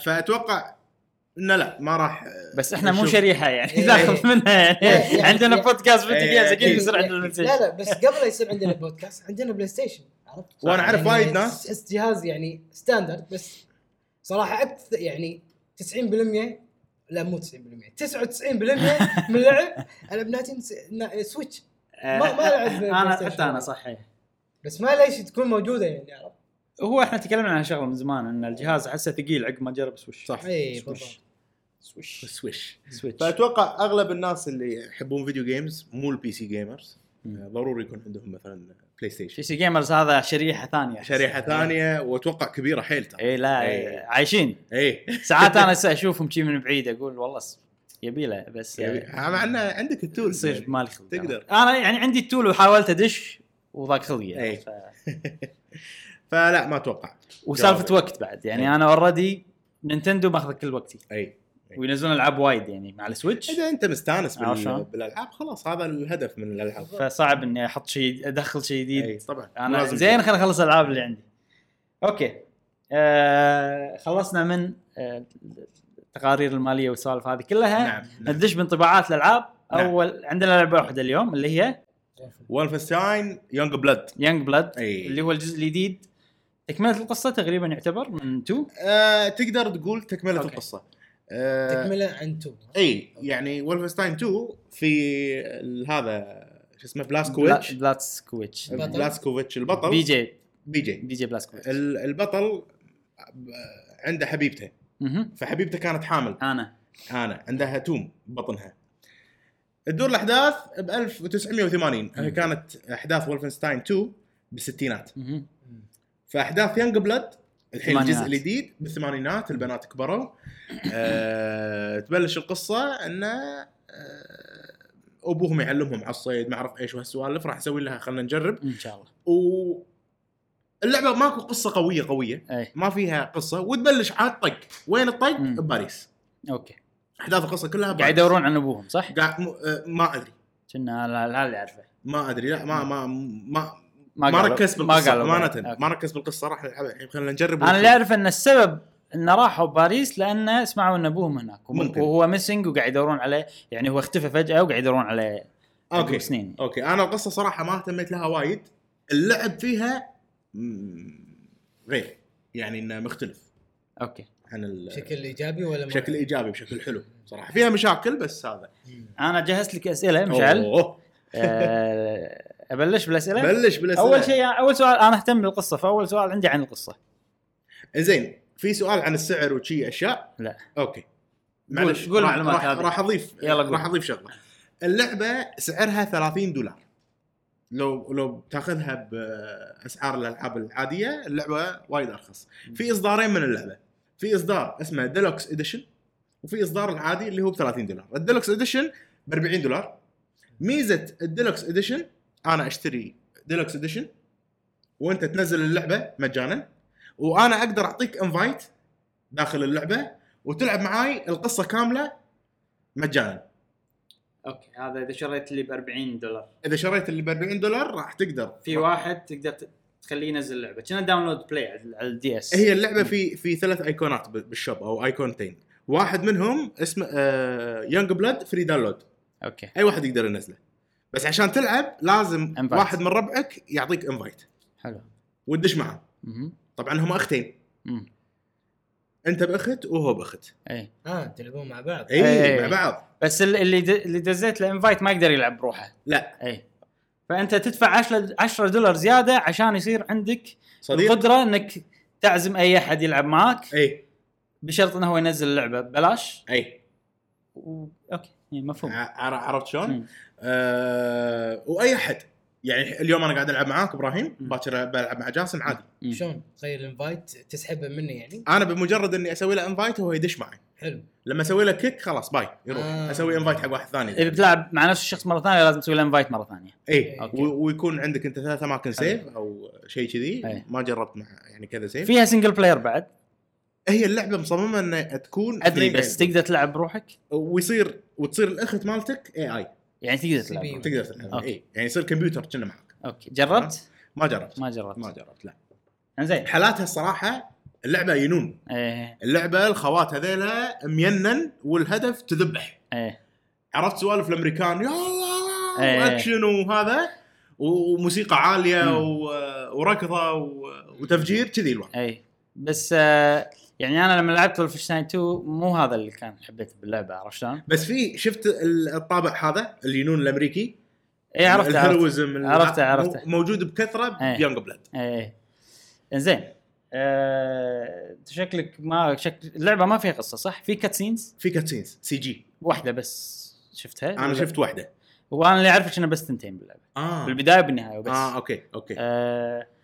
فاتوقع انه لا ما راح بس احنا مو شريحه يعني ناخذ منها يعني عندنا بودكاست فيديو جيمز اكيد يصير عندنا بلاي ستيشن. لا بس قبل يصير عندنا بودكاست عندنا بلاي ستيشن وانا اعرف وايد يعني ناس جهاز يعني ستاندرد بس صراحه اكثر يعني 90% لا مو 90% 99% من اللعب انا بناتي سويتش ما لعب انا حتى انا صحيح بس ما ليش تكون موجوده يعني عرفت. هو احنا تكلمنا عن شغله من زمان ان الجهاز حسه ثقيل عقب ما جرب سويتش صح. اي سويتش فاتوقع اغلب الناس اللي يحبون فيديو جيمز مو البي سي جيمرز ضروري يكون عندهم مثلا بلاي ستيشن. بي سي جيمرز هذا شريحه ثانيه واتوقع كبيره حيل ترى. اي لا أي. عايشين اي ساعات انا اشوفهم شي من بعيد اقول والله يبيله بس مع انه عندك التول يصير مالك تقدر. انا يعني عندي التول وحاولت ادش وضاق خلقي فلا ما اتوقع. وسالفه وقت بعد يعني انا اوريدي نينتندو ماخذ كل وقتي وينزلون العاب وايد يعني مع السويتش. اذا انت مستانس بالالعاب خلاص هذا الهدف من الالعاب فصعب اني احط شيء ادخل شيء جديد طبعا. انا زين خلينا نخلص الالعاب اللي عندي اوكي. خلصنا من التقارير الماليه والسوالف هذه كلها. نعم. ندش بانطباعات الالعاب. نعم. اول عندنا لعبه واحده اليوم اللي هي Wolfenstein Youngblood اللي هو الجزء الجديد تكملة القصة تقريبا يعتبر من 2 تقدر تقول تكملة أوكي. القصة تكملة عن 2 اي يعني وولفنستاين 2 في هذا شو اسمه بلاسكوفيتش البطل بي جي بلاسكوفيتش البطل عنده حبيبته فحبيبته كانت حامل انا عندها توم بطنها. الدور الاحداث ب 1980 هي كانت احداث وولفنستاين 2 بالستينات فاحداث يانج بلاد الحين الجزء الجديد بالثمانينات البنات كبروا تبلش القصه ان ابوهم يعلمهم على الصيد ما اعرف ايش وهالسوالف راح اسوي لها خلينا نجرب ان شاء الله واللعبه ماكو قصه قويه أي. ما فيها قصه وتبلش عاد طق وين الطق بباريس اوكي احداث القصه كلها قاعد يدورون عن ابوهم صح ما ادري كنا اللي اعرفه ما ادري لا ما ما ما ما ركز بالقصه ما ركز بالقصه راح خلينا نجرب انا اللي اعرف ان السبب انه راحوا باريس لانه سمعوا ان ابوهم هناك وهو ميسنج وقاعد يدورون عليه يعني هو اختفى فجاه وقاعد يدورون عليه اوكي سنين اوكي انا القصه صراحه ما اهتميت لها وايد اللعب فيها غير يعني انه مختلف اوكي بشكل ايجابي ولا بشكل ايجابي بشكل حلو صراحه فيها مشاكل بس هذا انا جهزت لك اسئله مشعل ابلش بالاسئله اول شيء اول سؤال انا اهتم بالقصه فاول سؤال عندي عن القصه زين في سؤال عن السعر وشي اشياء لا اوكي معلش راح اضيف شغله اللعبه سعرها $30 لو تاخذها باسعار الالعاب العاديه اللعبه وايد ارخص في اصدارين من اللعبه في اصدار اسمه ديلوكس اديشن وففي اصدار العادي اللي هو $30 الديلوكس اديشن $40 ميزه الديلوكس اديشن انا اشتري ديلوكس اديشن وانت تنزل اللعبه مجانا وانا اقدر اعطيك انفايت داخل اللعبه وتلعب معاي القصه كامله مجانا اوكي هذا اذا شريت اللي $40 اذا شريت اللي $40 راح تقدر في واحد تقدر تخليه ينزل لعبه كنا داونلود بلاي على الدي اس هي اللعبه في 3 ايقونات بالشوب او ايقونتين واحد منهم اسمه يونج بلاد فري داونلود اوكي اي واحد يقدر ينزله بس عشان تلعب لازم invite. واحد من ربعك يعطيك انفايت حلو وتدش معه طبعا هم اختين انت باخت وهو باخت اي تلعبون مع بعض اي مع بعض بس اللي دزيت له انفايت ما يقدر يلعب بروحه لا اي فانت تدفع $10 زياده عشان يصير عندك صديق. القدره انك تعزم اي احد يلعب معك اي بشرط انه هو ينزل اللعبه ببلاش اي اوكي مفهوم عرفت شلون واي احد يعني اليوم انا قاعد العب معاك ابراهيم باكر بلعب مع جاسم عادي شلون تغير الانفايت تسحبه مني يعني انا بمجرد اني اسوي له انفايت وهو يدش معي حلو لما اسوي له كيك خلاص باي يروح اسوي انفايت حق واحد ثاني اذا بتلعب مع نفس الشخص مره ثانيه لازم تسوي له انفايت مره ثانيه اي ويكون عندك انت 3 اماكن سيف او شيء كذي ما جربت مع يعني كذا سيف فيها سنجل بلاير بعد هي اللعبه مصممه ان تكون ادري بس تقدر تلعب بروحك ويصير وتصير الاخت مالتك اي يعني تقدر تلعب اي يعني يصير كمبيوتر كنا معك اوكي جربت ما جربت لا انزين حالاتها الصراحه اللعبه ينون ايه اللعبه الخوات هذيلا مينن والهدف تذبح ايه عرفت سوالف الامريكان يا الله ايه. اكشن وهذا وموسيقى عاليه وركضه وتفجير كذي الوقت اي بس يعني انا لما لعبت وولفنشتاين 2 مو هذا اللي كان حبيت باللعبه عرفتان بس في شفت الطابع هذا اليونون الامريكي اي عرفته موجود بكثره بيونج بلاد اي انزين شكلك ما شكل اللعبه ما فيها قصه صح في كاتسينز سي جي واحده بس شفتها انا شفت واحده وانا اللي اعرفك انه بس 2 باللعبه بالبدايه بالنهايه وبس اوكي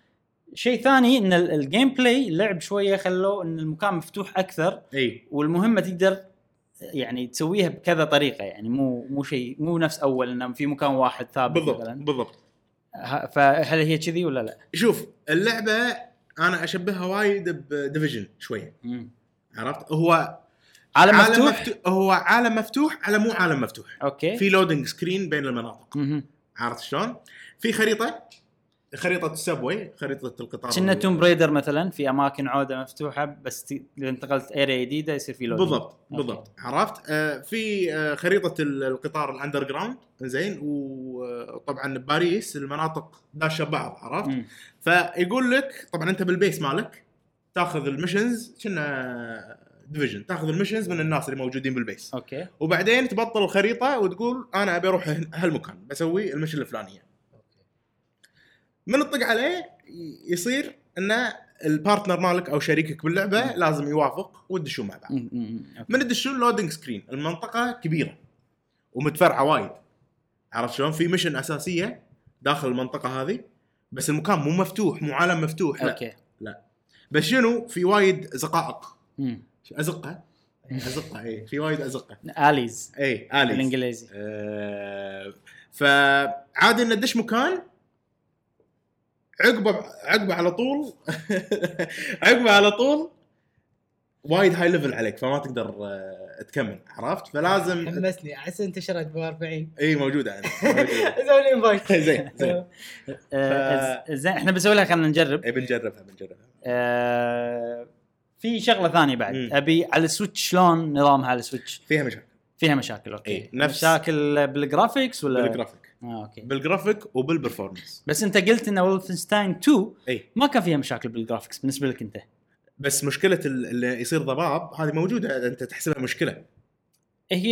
شيء ثاني ان الجيم بلاي اللعب شويه خلوه ان المكان مفتوح اكثر أي. والمهمه تقدر يعني تسويها بكذا طريقه يعني مو نفس اول انه في مكان واحد ثابت بالضبط فهل هي كذي ولا لا شوف اللعبه انا اشبهها وايد بديفيجن شويه عرفت هو عالم مفتوح على مو عالم مفتوح أوكي. في لودينج سكرين بين المناطق عرفت شلون في خريطه خريطه السبوي، خريطه القطار كنا توم بريدر مثلا في اماكن عوده مفتوحه، بس اذا انتقلت اريا جديده يصير في لود. بالضبط بالضبط عرفت. في خريطه القطار الاندر جراوند زين، وطبعا باريس المناطق داشه بعض عرفت. فيقول لك طبعا انت بالبيس مالك تاخذ المشنز، كنا ديفيجن تاخذ المشنز من الناس اللي موجودين بالبيس اوكي، وبعدين تبطل الخريطه وتقول انا ابي اروح هالمكان بسوي المشن الفلانيه. من الطق عليه يصير ان البارتنر مالك او شريكك باللعبه لازم يوافق وتدشوا مع بعض. من تدشوا اللودينج سكرين، المنطقه كبيره ومتفرعه وايد عرفت شلون، في مشن اساسيه داخل المنطقه هذه بس المكان مو مفتوح، مو عالم مفتوح أوكي. لا بس شنو، في وايد زقائق ازقه اي في وايد ازقه اليز اي اليز بالانجليزي. فعادي ان ندش مكان عقبه على طول عقبه على طول وايد هاي ليفل عليك، فما تقدر تكمل عرفت. فلازم حمسني احس انتشرت ب 40 اي موجوده انا زين انفايت زين زين احنا بنسوي لها، خلينا نجرب. اي بنجربها. في شغله ثانيه بعد ابي على السويتش، شلون نظامها على السويتش؟ فيها مشاكل اوكي إيه. مشاكل بالجرافيكس ولا بالجرافيك اوكي بالجرافيك وبالبرفورمانس. بس انت قلت ان وولفنشتاين 2 إيه؟ ما كان فيها مشاكل بالجرافيكس بالنسبه لك انت، بس مشكله اللي يصير ضباب هذه موجوده، انت تحسبها مشكله هي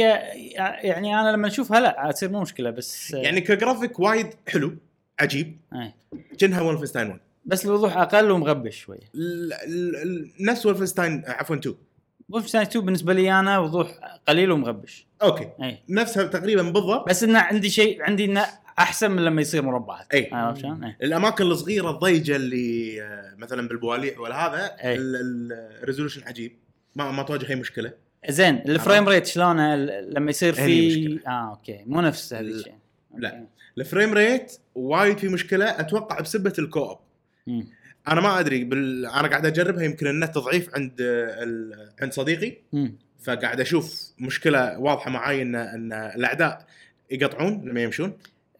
يعني. انا لما اشوفها لا تصير مو مشكله، بس يعني كجرافيك وايد حلو عجيب إيه. جنها وولفنشتاين 1 بس الوضوح اقل ومغبش شويه. نفس وولفنشتاين عفوا 2 وولفنشتاين 2 بالنسبه لي انا وضوح قليل ومغبش اوكي أي. نفسها تقريبا بالضبط، بس ان عندي شيء عندي انه احسن من لما يصير مربعات أي. أي. الاماكن الصغيره الضيجه اللي مثلا بالبواليع ولا هذا الريزولوشن عجيب، ما تواجه اي مشكله. زين الفريم ريت شلون لما يصير في اوكي مو نفس هذا الشيء؟ لا الفريم ريت وايد في مشكله، اتوقع بسبه الكوب. انا ما ادري انا قاعد اجربها، يمكن النت ضعيف عند صديقي فقاعد اشوف مشكله واضحه معي ان الاعداء يقطعون لما يمشون.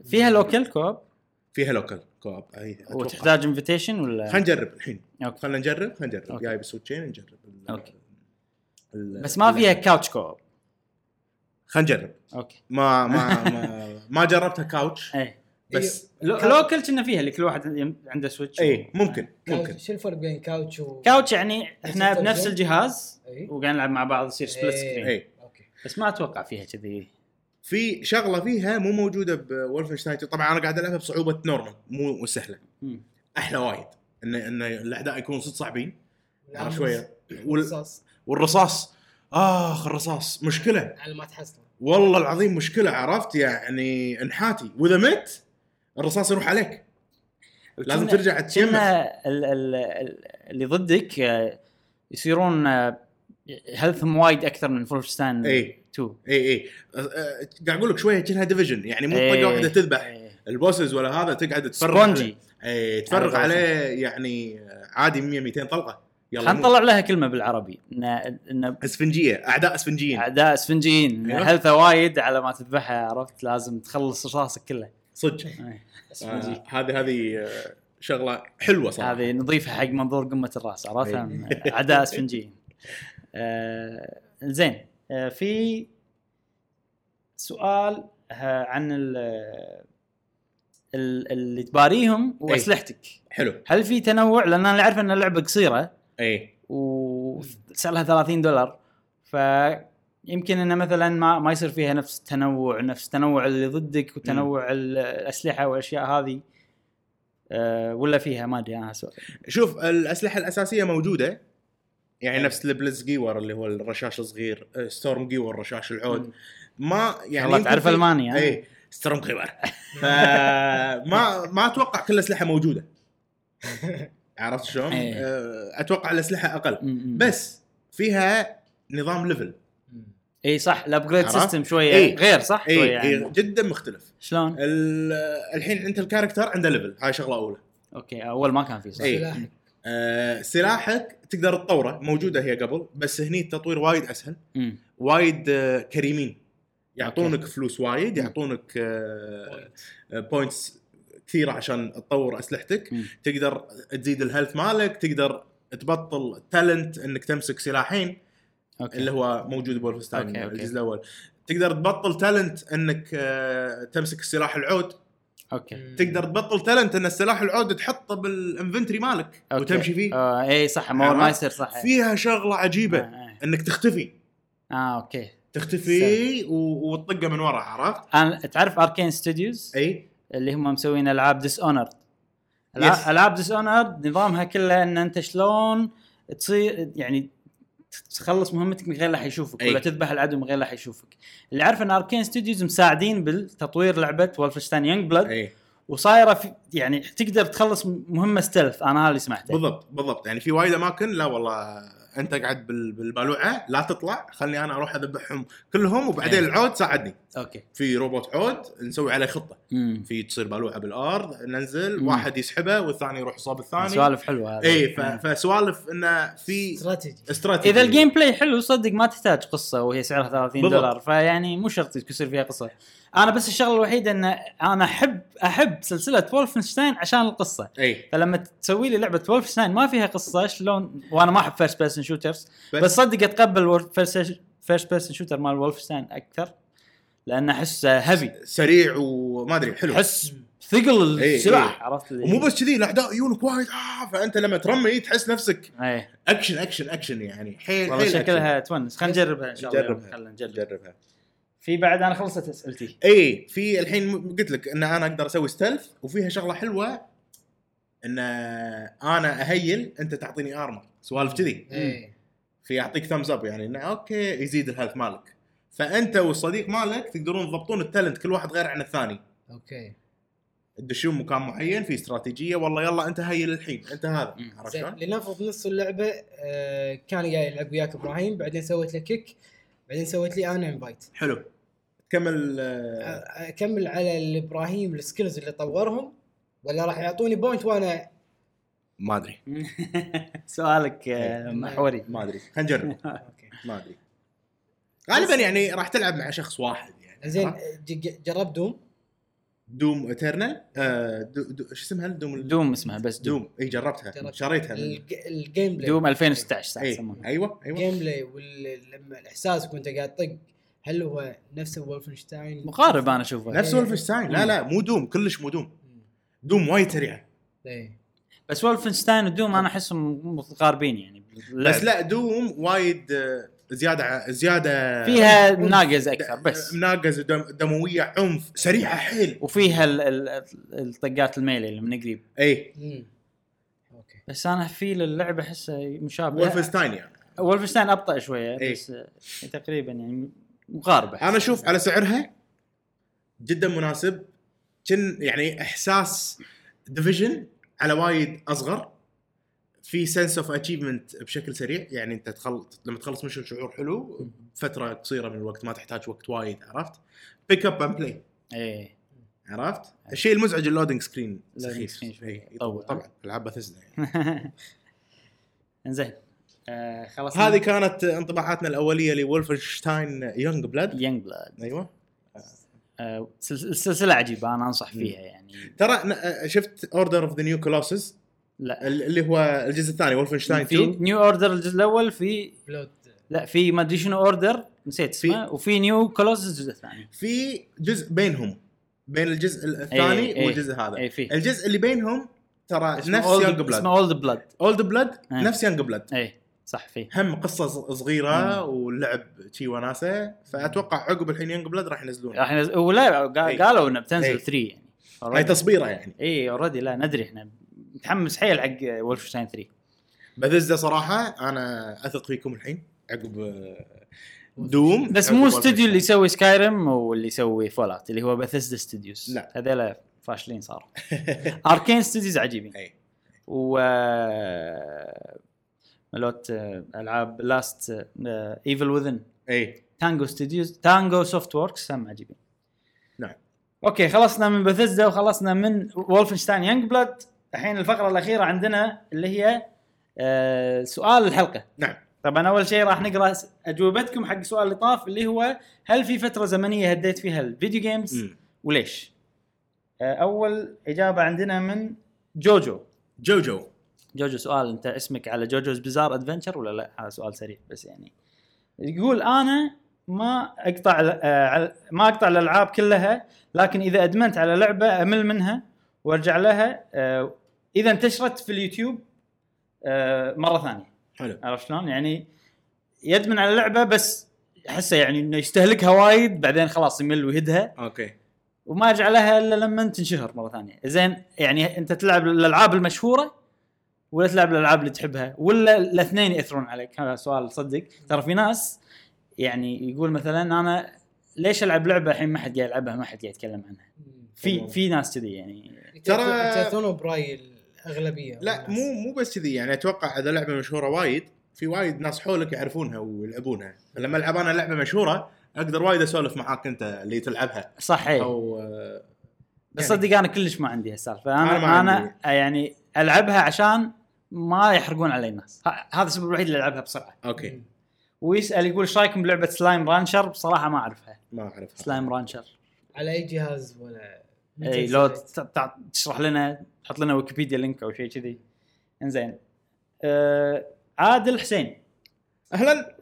فيها لوكال كوب، فيها لوكال كوب اي وتحتاج انفيتيشن ولا؟ خلينا نجرب الحين، خلينا نجرب جاي بالسويتشين نجرب اوكي بس ما فيها كاوتش كوب. خلينا نجرب اوكي ما جربتها كاوتش بس لوكل كنا فيها لكل واحد عنده سويتش اي ممكن. شو الفرق بين كاوتش كاوتش يعني احنا بنفس الجهاز وقاعد نلعب مع بعض يصير سبليت سكرين اي اوكي، بس ما اتوقع فيها كذي. في شغله فيها مو موجوده بولفنشتاين، طبعا انا قاعد العبها بصعوبه نورمال مو سهله. احلى وايد ان الاعداء يكونوا صعبين شويه، والرصاص الرصاص مشكله على ما تحصل والله العظيم مشكله عرفت يعني انحاتي، واذا مت الرصاص يروح عليك لازم ترجع تشمس. اللي ضدك يصيرون هيلثهم وايد اكثر من فولفنشتاين 2 اي قاعد اقول لك شويه كانها ديفيجن يعني مو طقه واحده تذبح البوسز ولا هذا، تقعد تفرغ تفرغ عليه يعني عادي 100 200 طلقه. يلا نطلع لها كلمه بالعربي ان اسفنجيه، اعداء اسفنجيين هيلثها وايد على ما تذبحها عرفت، لازم تخلص رصاصك كله صدق. هذه شغله حلوه صراحه، هذه نضيفها حق منظور قمه الراس عرفتها عداء اسفنجي. زين في سؤال عن اللي تباريهم واسلحتك حلو، هل في تنوع؟ لان انا اعرف ان اللعبه قصيره اي وسعرها $30 ف يمكن انه مثلا ما يصير فيها نفس تنوع اللي ضدك وتنوع الاسلحه والاشياء هذه ولا فيها ما ادري. انا شوف الاسلحه الاساسيه موجوده يعني نفس البلز جيور اللي هو الرشاش الصغير، ستورم جيور رشاش العود ما يعني انت تعرف المانيا اي ستورم جيور ما اتوقع كل الاسلحه موجوده عرفت شلون. اتوقع الاسلحه اقل بس فيها نظام ليفل اي صح، الابجريد سيستم شويه أي. غير صح أي. شويه يعني. جدا مختلف شلون الحين انت الكاركتر عنده ليفل، هاي شغله اولى اوكي اول ما كان في صح. سلاحك تقدر تطوره، موجوده هي قبل بس هني التطوير وايد اسهل وايد كريمين يعطونك فلوس وايد يعطونك بوينتس كثير عشان تطور اسلحتك. تقدر تزيد الهيلث مالك، تقدر تبطل تالنت انك تمسك سلاحين اللي هو موجود بولفنستاين الجزء الاول، تقدر تبطل تالنت انك تمسك السلاح العود. اوكي. تقدر تبطل تالنت ان السلاح العود تحطه بالانفنتوري مالك وتمشي فيه. اي صح، ما يصير صح. فيها شغله عجيبه انك تختفي. اوكي، تختفي وتطقه من ورا، عرفت؟ انا تعرف اركين ستوديوز اي اللي هم مسوين العاب ديس اونر. العاب ديس اونر نظامها كلها ان انت شلون تصير يعني تخلص مهمتك من غير لا يشوفك، ولا تذبح العدو من غير لا يشوفك. اللي عارف ان اركين ستوديوز مساعدين بالتطوير لعبه وولفنشتاين يونج بلاد، وصايره يعني تقدر تخلص مهمه ستيلث. انا اللي سمعته بالضبط بالضبط، يعني في وايد اماكن لا والله انت قاعد بالبالوعه لا تطلع، خلني انا اروح اذبحهم كلهم وبعدين العود ساعدني. اوكي، في روبوت عود نسوي عليه خطه، في تصير بالوعه بالارض ننزل، واحد يسحبه والثاني يروح يصاب الثاني. سوالف حلوه هذا. اي فسوالف انه في استراتيجي. اذا الجيم بلاي حلو صدق ما تحتاج قصه، وهي سعرها $30، فيعني مو شرط يصير فيها قصه. انا بس الشغله الوحيده ان انا احب سلسله وولفنشتاين عشان القصه. فلما تسوي لي لعبه وولفنشتاين ما فيها قصه شلون، وانا ما احب فيرست بيرسن شوترز، بس صدق اتقبل فيرست بيرسن شوتر مال وولفنشتاين اكثر، لان احس هيفي سريع وما ادري حلو، احس ثقل السلاح، عرفت؟ ومو بس كذي، الاعداء يجونك وايد، فانت لما ترمي تحس نفسك اكشن اكشن اكشن، يعني حيل حيل شكلها تونس. خلينا نجربها ان شاء الله، خلينا نجربها. في بعد انا خلصت اسئلتي. اي في الحين قلت لك ان انا اقدر اسوي ستيلث، وفيها شغله حلوه ان انا اهيل انت تعطيني ارمر، سوالف كذي. في يعطيك ثامز اب، يعني انه اوكي يزيد الهيلث مالك، فانت والصديق مالك تقدرون تضبطون التالنت كل واحد غير عن الثاني. اوكي، تدشون مكان معين في استراتيجيه، والله يلا انت هيل الحين انت هذا، عرفت شلون؟ لنفرض نص اللعبه كان جاي يلعب وياك ابراهيم، بعدين سويت له كيك، بعدين سويت لي انا انفايت. حلو، كمل اكمل على الابراهيم السكيلز اللي طورهم، ولا راح يعطوني بوينت وانا ما ادري؟ سؤالك محوري. ما ادري، خلينا نجرب. اوكي، ما ادري غالبا يعني راح تلعب مع شخص واحد. يعني زين، جرب دوم إترنال. ايش اسمها دوم اسمها بس دوم. اي جربتها، شريتها الجيم بلاي دوم 2016 ساعه يسمونها. ايوه جيم بلاي، ولما الاحساس كنت قاعد طق. هل هو نفس وولفنشتاين؟ مقارب، انا اشوفه نفس وولفنشتاين. لا مو دوم، كلش مو دوم وايد سريعه. بس وولفنشتاين ودوم انا احسهم متقاربين يعني، بس لا دوم وايد زياده فيها مناقز اكثر، بس مناقز دمويه، عنف، سريعه حيل، وفيها الطقات الميلي اللي من قريب. اوكي، بس انا في اللعبه احسها مشابهه وولفنشتاين، يعني وولفنشتاين ابطا شويه بس تقريبا يعني مقاربه. انا اشوف على سعرها جدا مناسب، يعني احساس ديفيجن على وايد اصغر، في سنس اوف اتشيفمنت بشكل سريع، يعني انت لما تخلص مشن شعور حلو فتره قصيره من الوقت، ما تحتاج وقت وايد، عرفت؟ بيك اب اند بلاي. عرفت؟ الشيء المزعج اللودينج سكرين سخيف. طبعا العاب بثزدا يعني. انزين، خلاص، هذه كانت انطباعاتنا الاوليه لولفنشتاين يونج بلاد. ايوه، سلسله عجيبه، انا انصح فيها يعني. ترى شفت اوردر اوف ذا نيو كولوسس؟ لا، اللي هو الجزء الثاني وولفنشتاين 2 نيو اوردر. الجزء الاول في بلود، لا في ما ادري شنو اوردر، نسيت اسمه، وفي نيو كولوسس الجزء الثاني. في جزء بينهم، بين الجزء الثاني والجزء هذا. الجزء اللي بينهم ترى نفس يونج بلاد، اسمه اولد بلاد، نفس يونج بلاد. صح، فيه هم قصة صغيرة واللعب شي وناسة، فأتوقع عقب الحين يونج بلاد راح ينزلون. ولا قالوا إنه بتنزل 3 يعني. هاي تصبيرة يعني. أوردي، لا ندري، إحنا متحمس حيل حق وولفنشتاين 3. بثزدا صراحة أنا أثق فيكم الحين عقب دوم. بس مو استوديو اللي يسوي سكايرم واللي يسوي فولات، اللي هو بثزدا ستوديوز. لا، هذول فاشلين صار. أركين ستوديوز عجيبين. و ملوت العاب لاست ايفل وذن، تانجو ستوديوز، تانجو سوفت ووركس، هم عجيبين. نعم، اوكي، خلصنا من بثزدا وخلصنا من وولفنشتاين يونج بلاد. الحين الفقره الاخيره عندنا اللي هي سؤال الحلقه. نعم، طبعا اول شيء راح نقرا اجوبتكم حق سؤال اللي طاف، اللي هو هل في فتره زمنيه هديت فيها الفيديو جيمز وليش؟ اول اجابه عندنا من جوجو. سؤال، انت اسمك على جوجوز بيزار ادفنتشر ولا لا؟ هذا سؤال سريع بس. يعني يقول انا ما اقطع الالعاب كلها، لكن اذا ادمنت على لعبه امل منها وارجع لها اذا انتشرت في اليوتيوب مره ثانيه. حلو، عرفت شلون؟ يعني يدمن على لعبه بس احسه يعني انه يستهلكها وايد، بعدين خلاص يمل ويهدها. اوكي، وما يرجع لها الا لما تنشهر مره ثانيه. زين، يعني انت تلعب الالعاب المشهوره ولا تلعب الالعاب اللي تحبها، ولا الاثنين ياثرون عليك؟ هذا سؤال. صدق ترى في ناس يعني يقول مثلا انا ليش العب لعبه الحين ما حد قاعد يلعبها، ما حد قاعد يتكلم عنها. في ناس كذي يعني ترى ياثرون براي الاغلبيه. لا، مو بس كذي، يعني اتوقع اذا لعبه مشهوره وايد في وايد ناس حولك يعرفونها ويلعبونها. لما العب انا لعبه مشهوره اقدر وايد اسولف معاك انت اللي تلعبها، صحيح؟ او يعني بس صدق انا كلش ما عندي هالسالفه. انا يعني العبها عشان ما يحرقون علي الناس، هذا السبب الوحيد اللي العبها بسرعه. اوكي. ويسال يقول ايش رايكم بلعبه سلايم رانشر؟ بصراحه ما اعرفها. سلايم رانشر على اي جهاز ولا اي؟ لو تشرح لنا، تحط لنا ويكيبيديا لينك او شيء كذي. انزين، عادل حسين اهلا.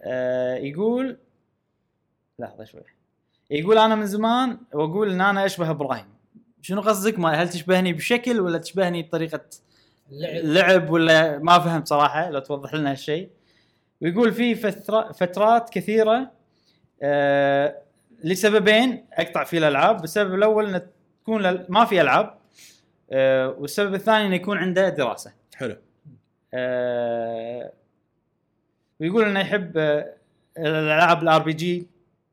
يقول لحظه شوي، يقول انا من زمان واقول ان انا اشبه ابراهيم. شنو قصدك؟ ما هل تشبهني بشكل ولا تشبهني بطريقه لعب ولا ما فهمت صراحه، لو توضح لنا هالشيء. ويقول في فترات كثيره لسببين اقطع فيه الالعاب. السبب الاول ان تكون ما في العاب، والسبب الثاني ان يكون عنده دراسه. حلو. ويقول انه يحب الالعاب الار بي جي،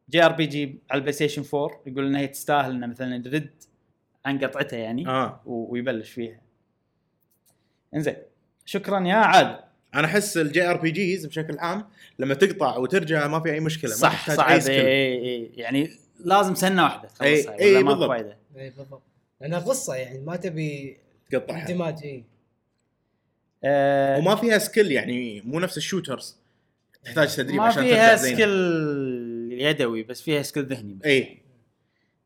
جي ار بي جي على البلاي ستيشن 4. يقول انها تستاهل انه مثلا رد عن قطعتها يعني ويبلش فيها. انزين، شكرا يا عادل. انا احس الجي ار بي جيز بشكل عام لما تقطع وترجع ما في اي مشكله، ما تحتاج اي سكيل. يعني لازم سنه واحده تخلصها ولا ما فايده. اي بالضبط، لانها قصه يعني ما تبي تقطعها اندماج. وما فيها سكيل، يعني مو نفس الشوترز تحتاج تدريب عشان ترجع زين. ما فيها سكيل يدوي، بس فيها سكيل ذهني بس. اي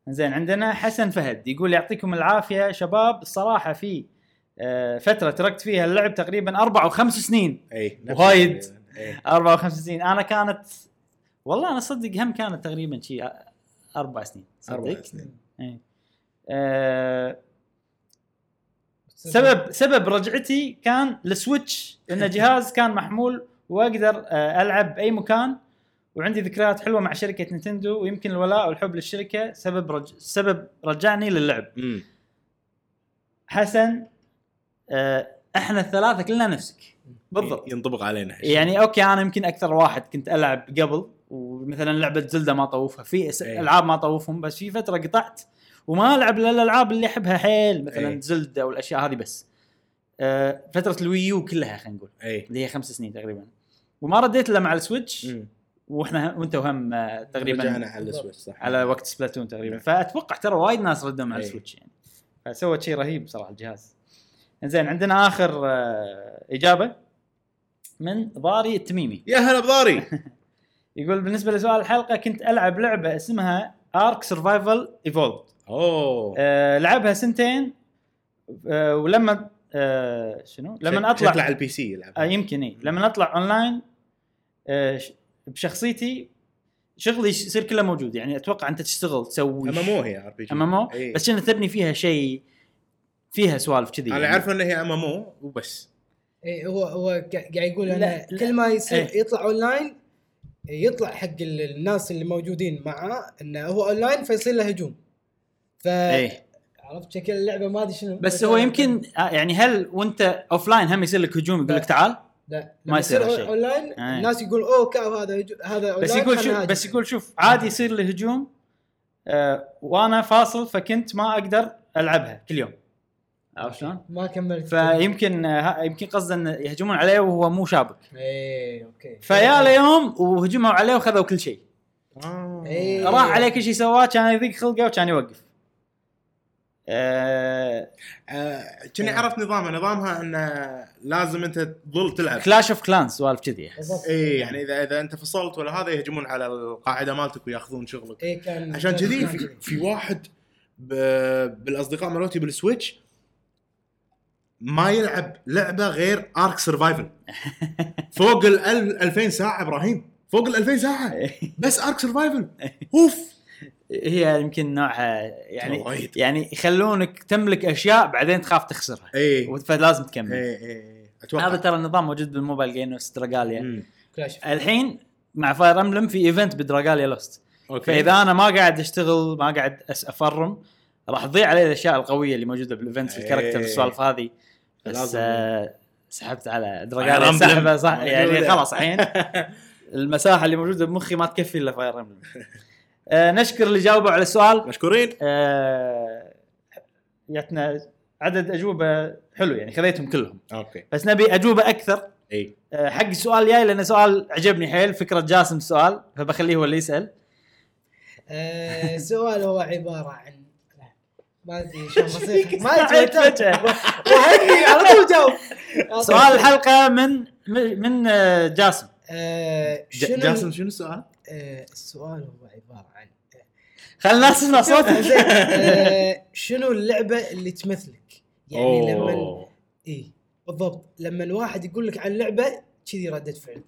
زين. عندنا حسن فهد يقول يعطيكم العافيه شباب، الصراحه في فتره تركت فيها اللعب تقريبا 4 و5 سنين. اي وايد. 4 و5 سنين. انا كانت والله انا صدق هم كانت تقريبا شيء 4 سنين صدق. اي سبب رجعتي كان للسويتش، لأن جهاز كان محمول واقدر العب باي مكان، وعندي ذكريات حلوه مع شركه نينتندو، ويمكن الولاء والحب للشركه سبب رجعني للعب. حسن، احنا الثلاثه كلنا نفسك بالضبط، ينطبق علينا حشي. يعني اوكي، انا يمكن اكثر واحد كنت العب قبل، ومثلا لعبه زلدة ما طوفها، في العاب ما طوفهم، بس في فتره قطعت وما العب الا الالعاب اللي احبها حيل، مثلا زلدة والاشياء هذه بس. فتره الويو كلها خلينا نقول اللي هي 5 سنين تقريبا، وما رديت الا مع السويتش. واحنا وانت وهم تقريبا رجعنا على السويتش، صح؟ على وقت سبلاتون تقريبا. فاتوقع ترى وايد ناس ردوا مع السويتش يعني، فسوت شيء رهيب صراحه الجهاز. زين، عندنا اخر اجابه من ضاري التميمي. يا هلا بضاري. يقول بالنسبه لسؤال الحلقه، كنت العب لعبه اسمها Ark Survival Evolved. لعبها 2 سنين، ولما لما اطلع على البي سي يلعبها يمكن. لما اطلع اونلاين بشخصيتي شغلي يصير كله موجود. يعني اتوقع انت تشتغل تسوي MMO. هي RPG MMO، بس انك تبني فيها شيء، فيها سوالف كذي. انا عارف ان هي MMO وبس. اي هو قاعد يقول انا كل ما يصير يطلع اونلاين يطلع حق الناس اللي موجودين معه انه هو اونلاين، فيصير له هجوم. ف عرفت شكل اللعبه ما ادري شنو، بس هو يمكن يعني هل وانت اوفلاين هم يصير لك هجوم يقول لك تعال؟ لا، ما يصير شيء اونلاين. الناس يقول هذا بس يقول شوف عادي يصير له هجوم. وانا فاصل، فكنت ما اقدر العبها كل يوم، عرفت شلون؟ ما كملت. فيمكن قصدا يهجمون عليه وهو مو شابك. اي اوكي. فيا ليوم وهجموا عليه وخذوا كل شيء. راح عليه كل شيء سواه، كان يضيق خلقه وكان يوقف. كني عرفت نظامها انه لازم انت تظل تلعب كلاش اوف كلانس سوالف كذي. اي يعني اذا انت فصلت ولا هذا يهجمون على القاعده مالتك وياخذون شغلك. عشان كذي في واحد بالاصدقاء مالوتي بالسويتش ما يلعب لعبه غير ارك سرفايفل فوق ال 2000 ساعه ابراهيم، فوق ال 2000 ساعه بس ارك سرفايفل. اوف هي يمكن نوعها يعني طويت. يعني يخلونك تملك اشياء بعدين تخاف تخسرها فلازم تكمل. اتوقع هذا ترى النظام موجود بالموبايل جيم ستراغاليا الحين مع فاير امبلم في ايفنت بدراغاليا لوست. فاذا انا ما قاعد اشتغل ما قاعد افرم راح تضيع علي الاشياء القويه اللي موجوده بالايفنت الكاركتر والسوالف هذه. بس سحبت على دراغاليا سحبه صح يعني خلاص الحين المساحه اللي موجوده بمخي ما تكفي الا فاير امبلم. نشكر اللي جاوبوا على السؤال مشكورين. جتنا عدد اجوبه حلو يعني خذيتهم كلهم اوكي بس نبي اجوبه اكثر اي حق السؤال الجاي لان سؤال عجبني حيل فكره جاسم السؤال فبخليه هو اللي يسال. السؤال هو عباره عن ما ادري شلون بسيط ما ادري وهني على طول جاوب. سؤال الحلقه من جاسم. جاسم شنو السؤال؟ السؤال هو عبارة عن خلنا نسمع صوتك. شنو اللعبة اللي تمثلك يعني لما إيه بالضبط لما الواحد يقول لك عن لعبة كذي ردة فعلك.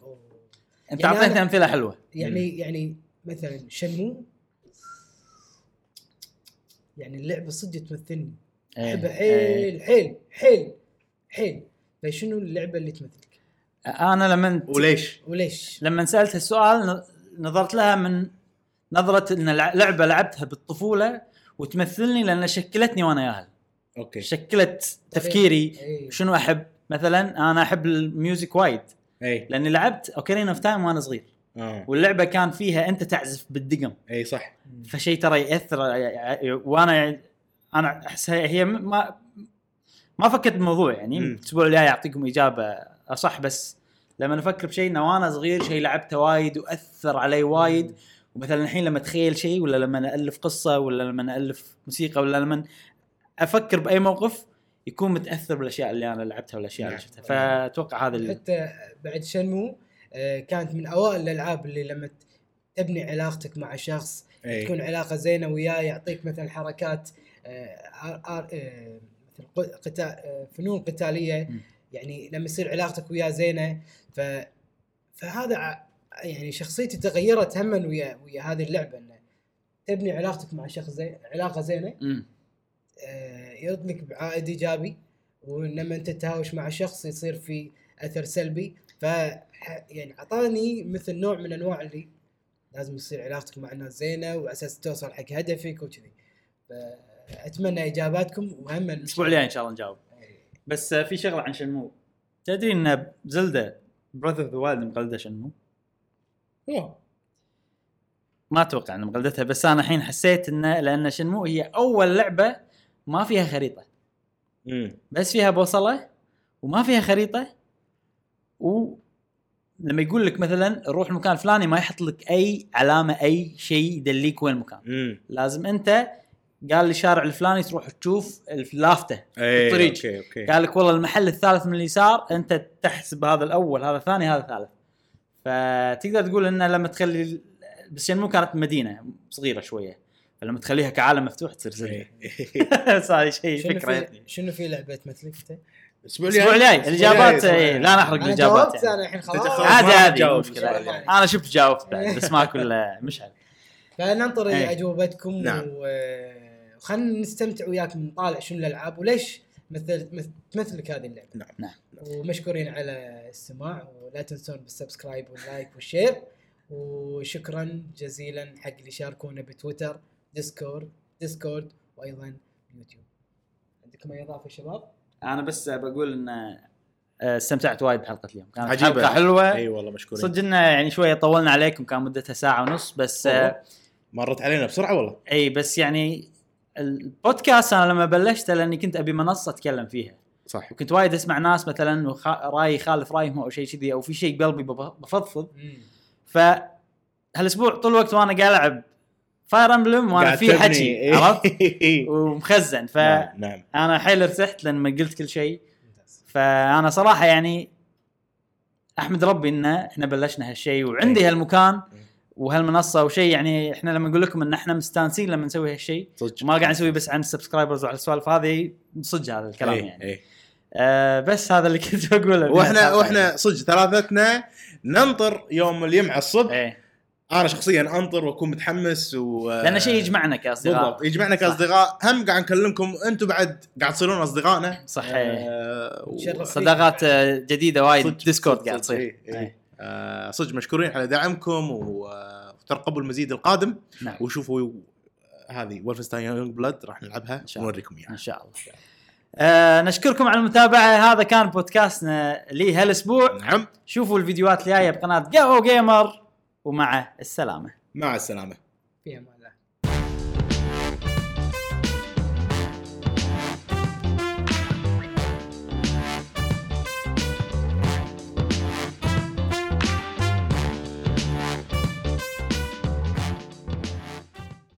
أنت أعطيتنا يعني أمثلة حلوة يعني يعني مثلا شنمو يعني اللعبة صدق تمثلني أحبها حيل حيل حيل حيل. فشنو اللعبة اللي تمثلك؟ أنا لما وليش لما سألت السؤال نظرت لها من نظرة إن لعبة لعبتها بالطفولة وتمثلني لأن شكلتني وأنا ياهل. أوكي. شكلت تفكيري شنو أحب مثلاً أنا أحب الميوزك وايد. لأني لعبت أوكارينا أوف تايم وأنا صغير. واللعبة كان فيها أنت تعزف بالدقم. أي صح. فشي ترى يأثر وأنا أحسها هي ما فكرت بالموضوع يعني الأسبوع اللي يعطيكم إجابة صح بس. لما نفكر بشيء نوانا صغير شيء لعبته وايد وأثر علي وايد ومثلا الحين لما أتخيل شيء ولا لما ألف قصة ولا لما ألف موسيقى ولا لما أفكر بأي موقف يكون متأثر بالأشياء اللي أنا لعبتها والأشياء اللي شفتها. فأتوقع هذا اللي حتى بعد شنمو كانت من أوائل الألعاب اللي لما تبني علاقتك مع شخص تكون علاقة زينة وياه يعطيك مثلا حركات فنون قتالية يعني لما يصير علاقتك وياه زينه فهذا يعني شخصيتي تغيرت هما ويا هذه اللعبه انه تبني علاقتك مع شخص زين علاقه زينه يردلك بعائد ايجابي ولما انت تتهاوش مع شخص يصير في اثر سلبي. ف يعني اعطاني مثل نوع من انواع اللي لازم يصير علاقتك مع الناس زينه وعلى اساس توصل حق هدفك وكذي. فاتمنى اجاباتكم وهم الاسبوع الجاي ان شاء الله نجاوب. بس في شغله عن شنمو تدري ان زلدا براذر اوف ذا وايلد مقلده شنمو؟ لا ما اتوقع ان مقلدتها بس انا الحين حسيت انه لان شنمو هي اول لعبه ما فيها خريطه بس فيها بوصله وما فيها خريطه ولما يقول لك مثلا روح المكان الفلاني ما يحط لك اي علامه اي شيء يدليك وين المكان لازم انت قال لي شارع الفلاني تروح تشوف الافته الطريق. أوكي. قال لك والله المحل الثالث من اليسار انت تحسب هذا الاول هذا الثاني هذا الثالث. فتقدر تقول انه لما تخلي بس شنمو كانت مدينه صغيره شويه فلما تخليها كعالم مفتوح تصير زين صار شيء فكره. شنو في لعبه مثلك انت الاسبوع الجاي؟ الاجابات لا نحرق الاجابات انا الحين خلاص عادي مشكله انا شفت جاوبت بعد بس ما كله مشعل. فننطر اجوبتكم خلنا نستمتع وياكم نطالع شنو الألعاب وليش تمثلك هذه اللعبة. نعم. ومشكورين على السماع ولا تنسون بالسبسكرايب واللايك والشير وشكرا جزيلا حق اللي شاركونا بتويتر ديسكورد وأيضا يوتيوب. عندكم أي إضافة شباب؟ أنا بس بقول إن استمتعت وايد بحلقة اليوم كانت حلقة حلوة. أي والله مشكورين صدقنا يعني شوية طولنا عليكم كان مدتها ساعة ونص بس مرت علينا بسرعة والله. أي بس يعني البودكاست أنا لما بلشت لأني كنت أبي منصة أتكلم فيها صح وكنت وايد أسمع ناس مثلاً رأي خالف رأيهم أو شيء كذي أو في شيء بقلبي بفضفض فهالأسبوع طول الوقت وأنا قاعد ألعب فاير أمبلم وأنا في حكي عرفت ومخزن فأنا حيل ارتحت لما قلت كل شيء. فأنا صراحة يعني أحمد ربي إن إحنا بلشنا هالشيء وعندي هالمكان وهالمنصه وشيء. يعني احنا لما نقول لكم ان احنا مستانسين لما نسوي هالشيء ما قاعد نسوي بس عن السبسكرايبرز وعلى السوالف هذه، صدق هذا الكلام أي يعني أي. بس هذا اللي كنت بقوله. واحنا صدق ثلاثتنا ننطر يوم الجمعه الصبح أي. انا شخصيا انطر واكون متحمس لان شيء يجمعنا كاصدقاء. بالضبط يجمعنا كاصدقاء، هم قاعد نكلمكم انتم بعد قاعد تصيرون اصدقائنا صحيح. صداقات جديده وايد ديسكورد قاعد تصير. صدق مشكورين على دعمكم وترقبوا المزيد القادم. نعم. وشوفوا هذه وولفنستاين يونغ بلاد راح نلعبها ونوريكم اياها ان شاء الله. نشكركم على المتابعه. هذا كان بودكاستنا لي هالاسبوع. نعم. شوفوا الفيديوهات الجايه بقناه جو جيمر، ومع السلامه. مع السلامه.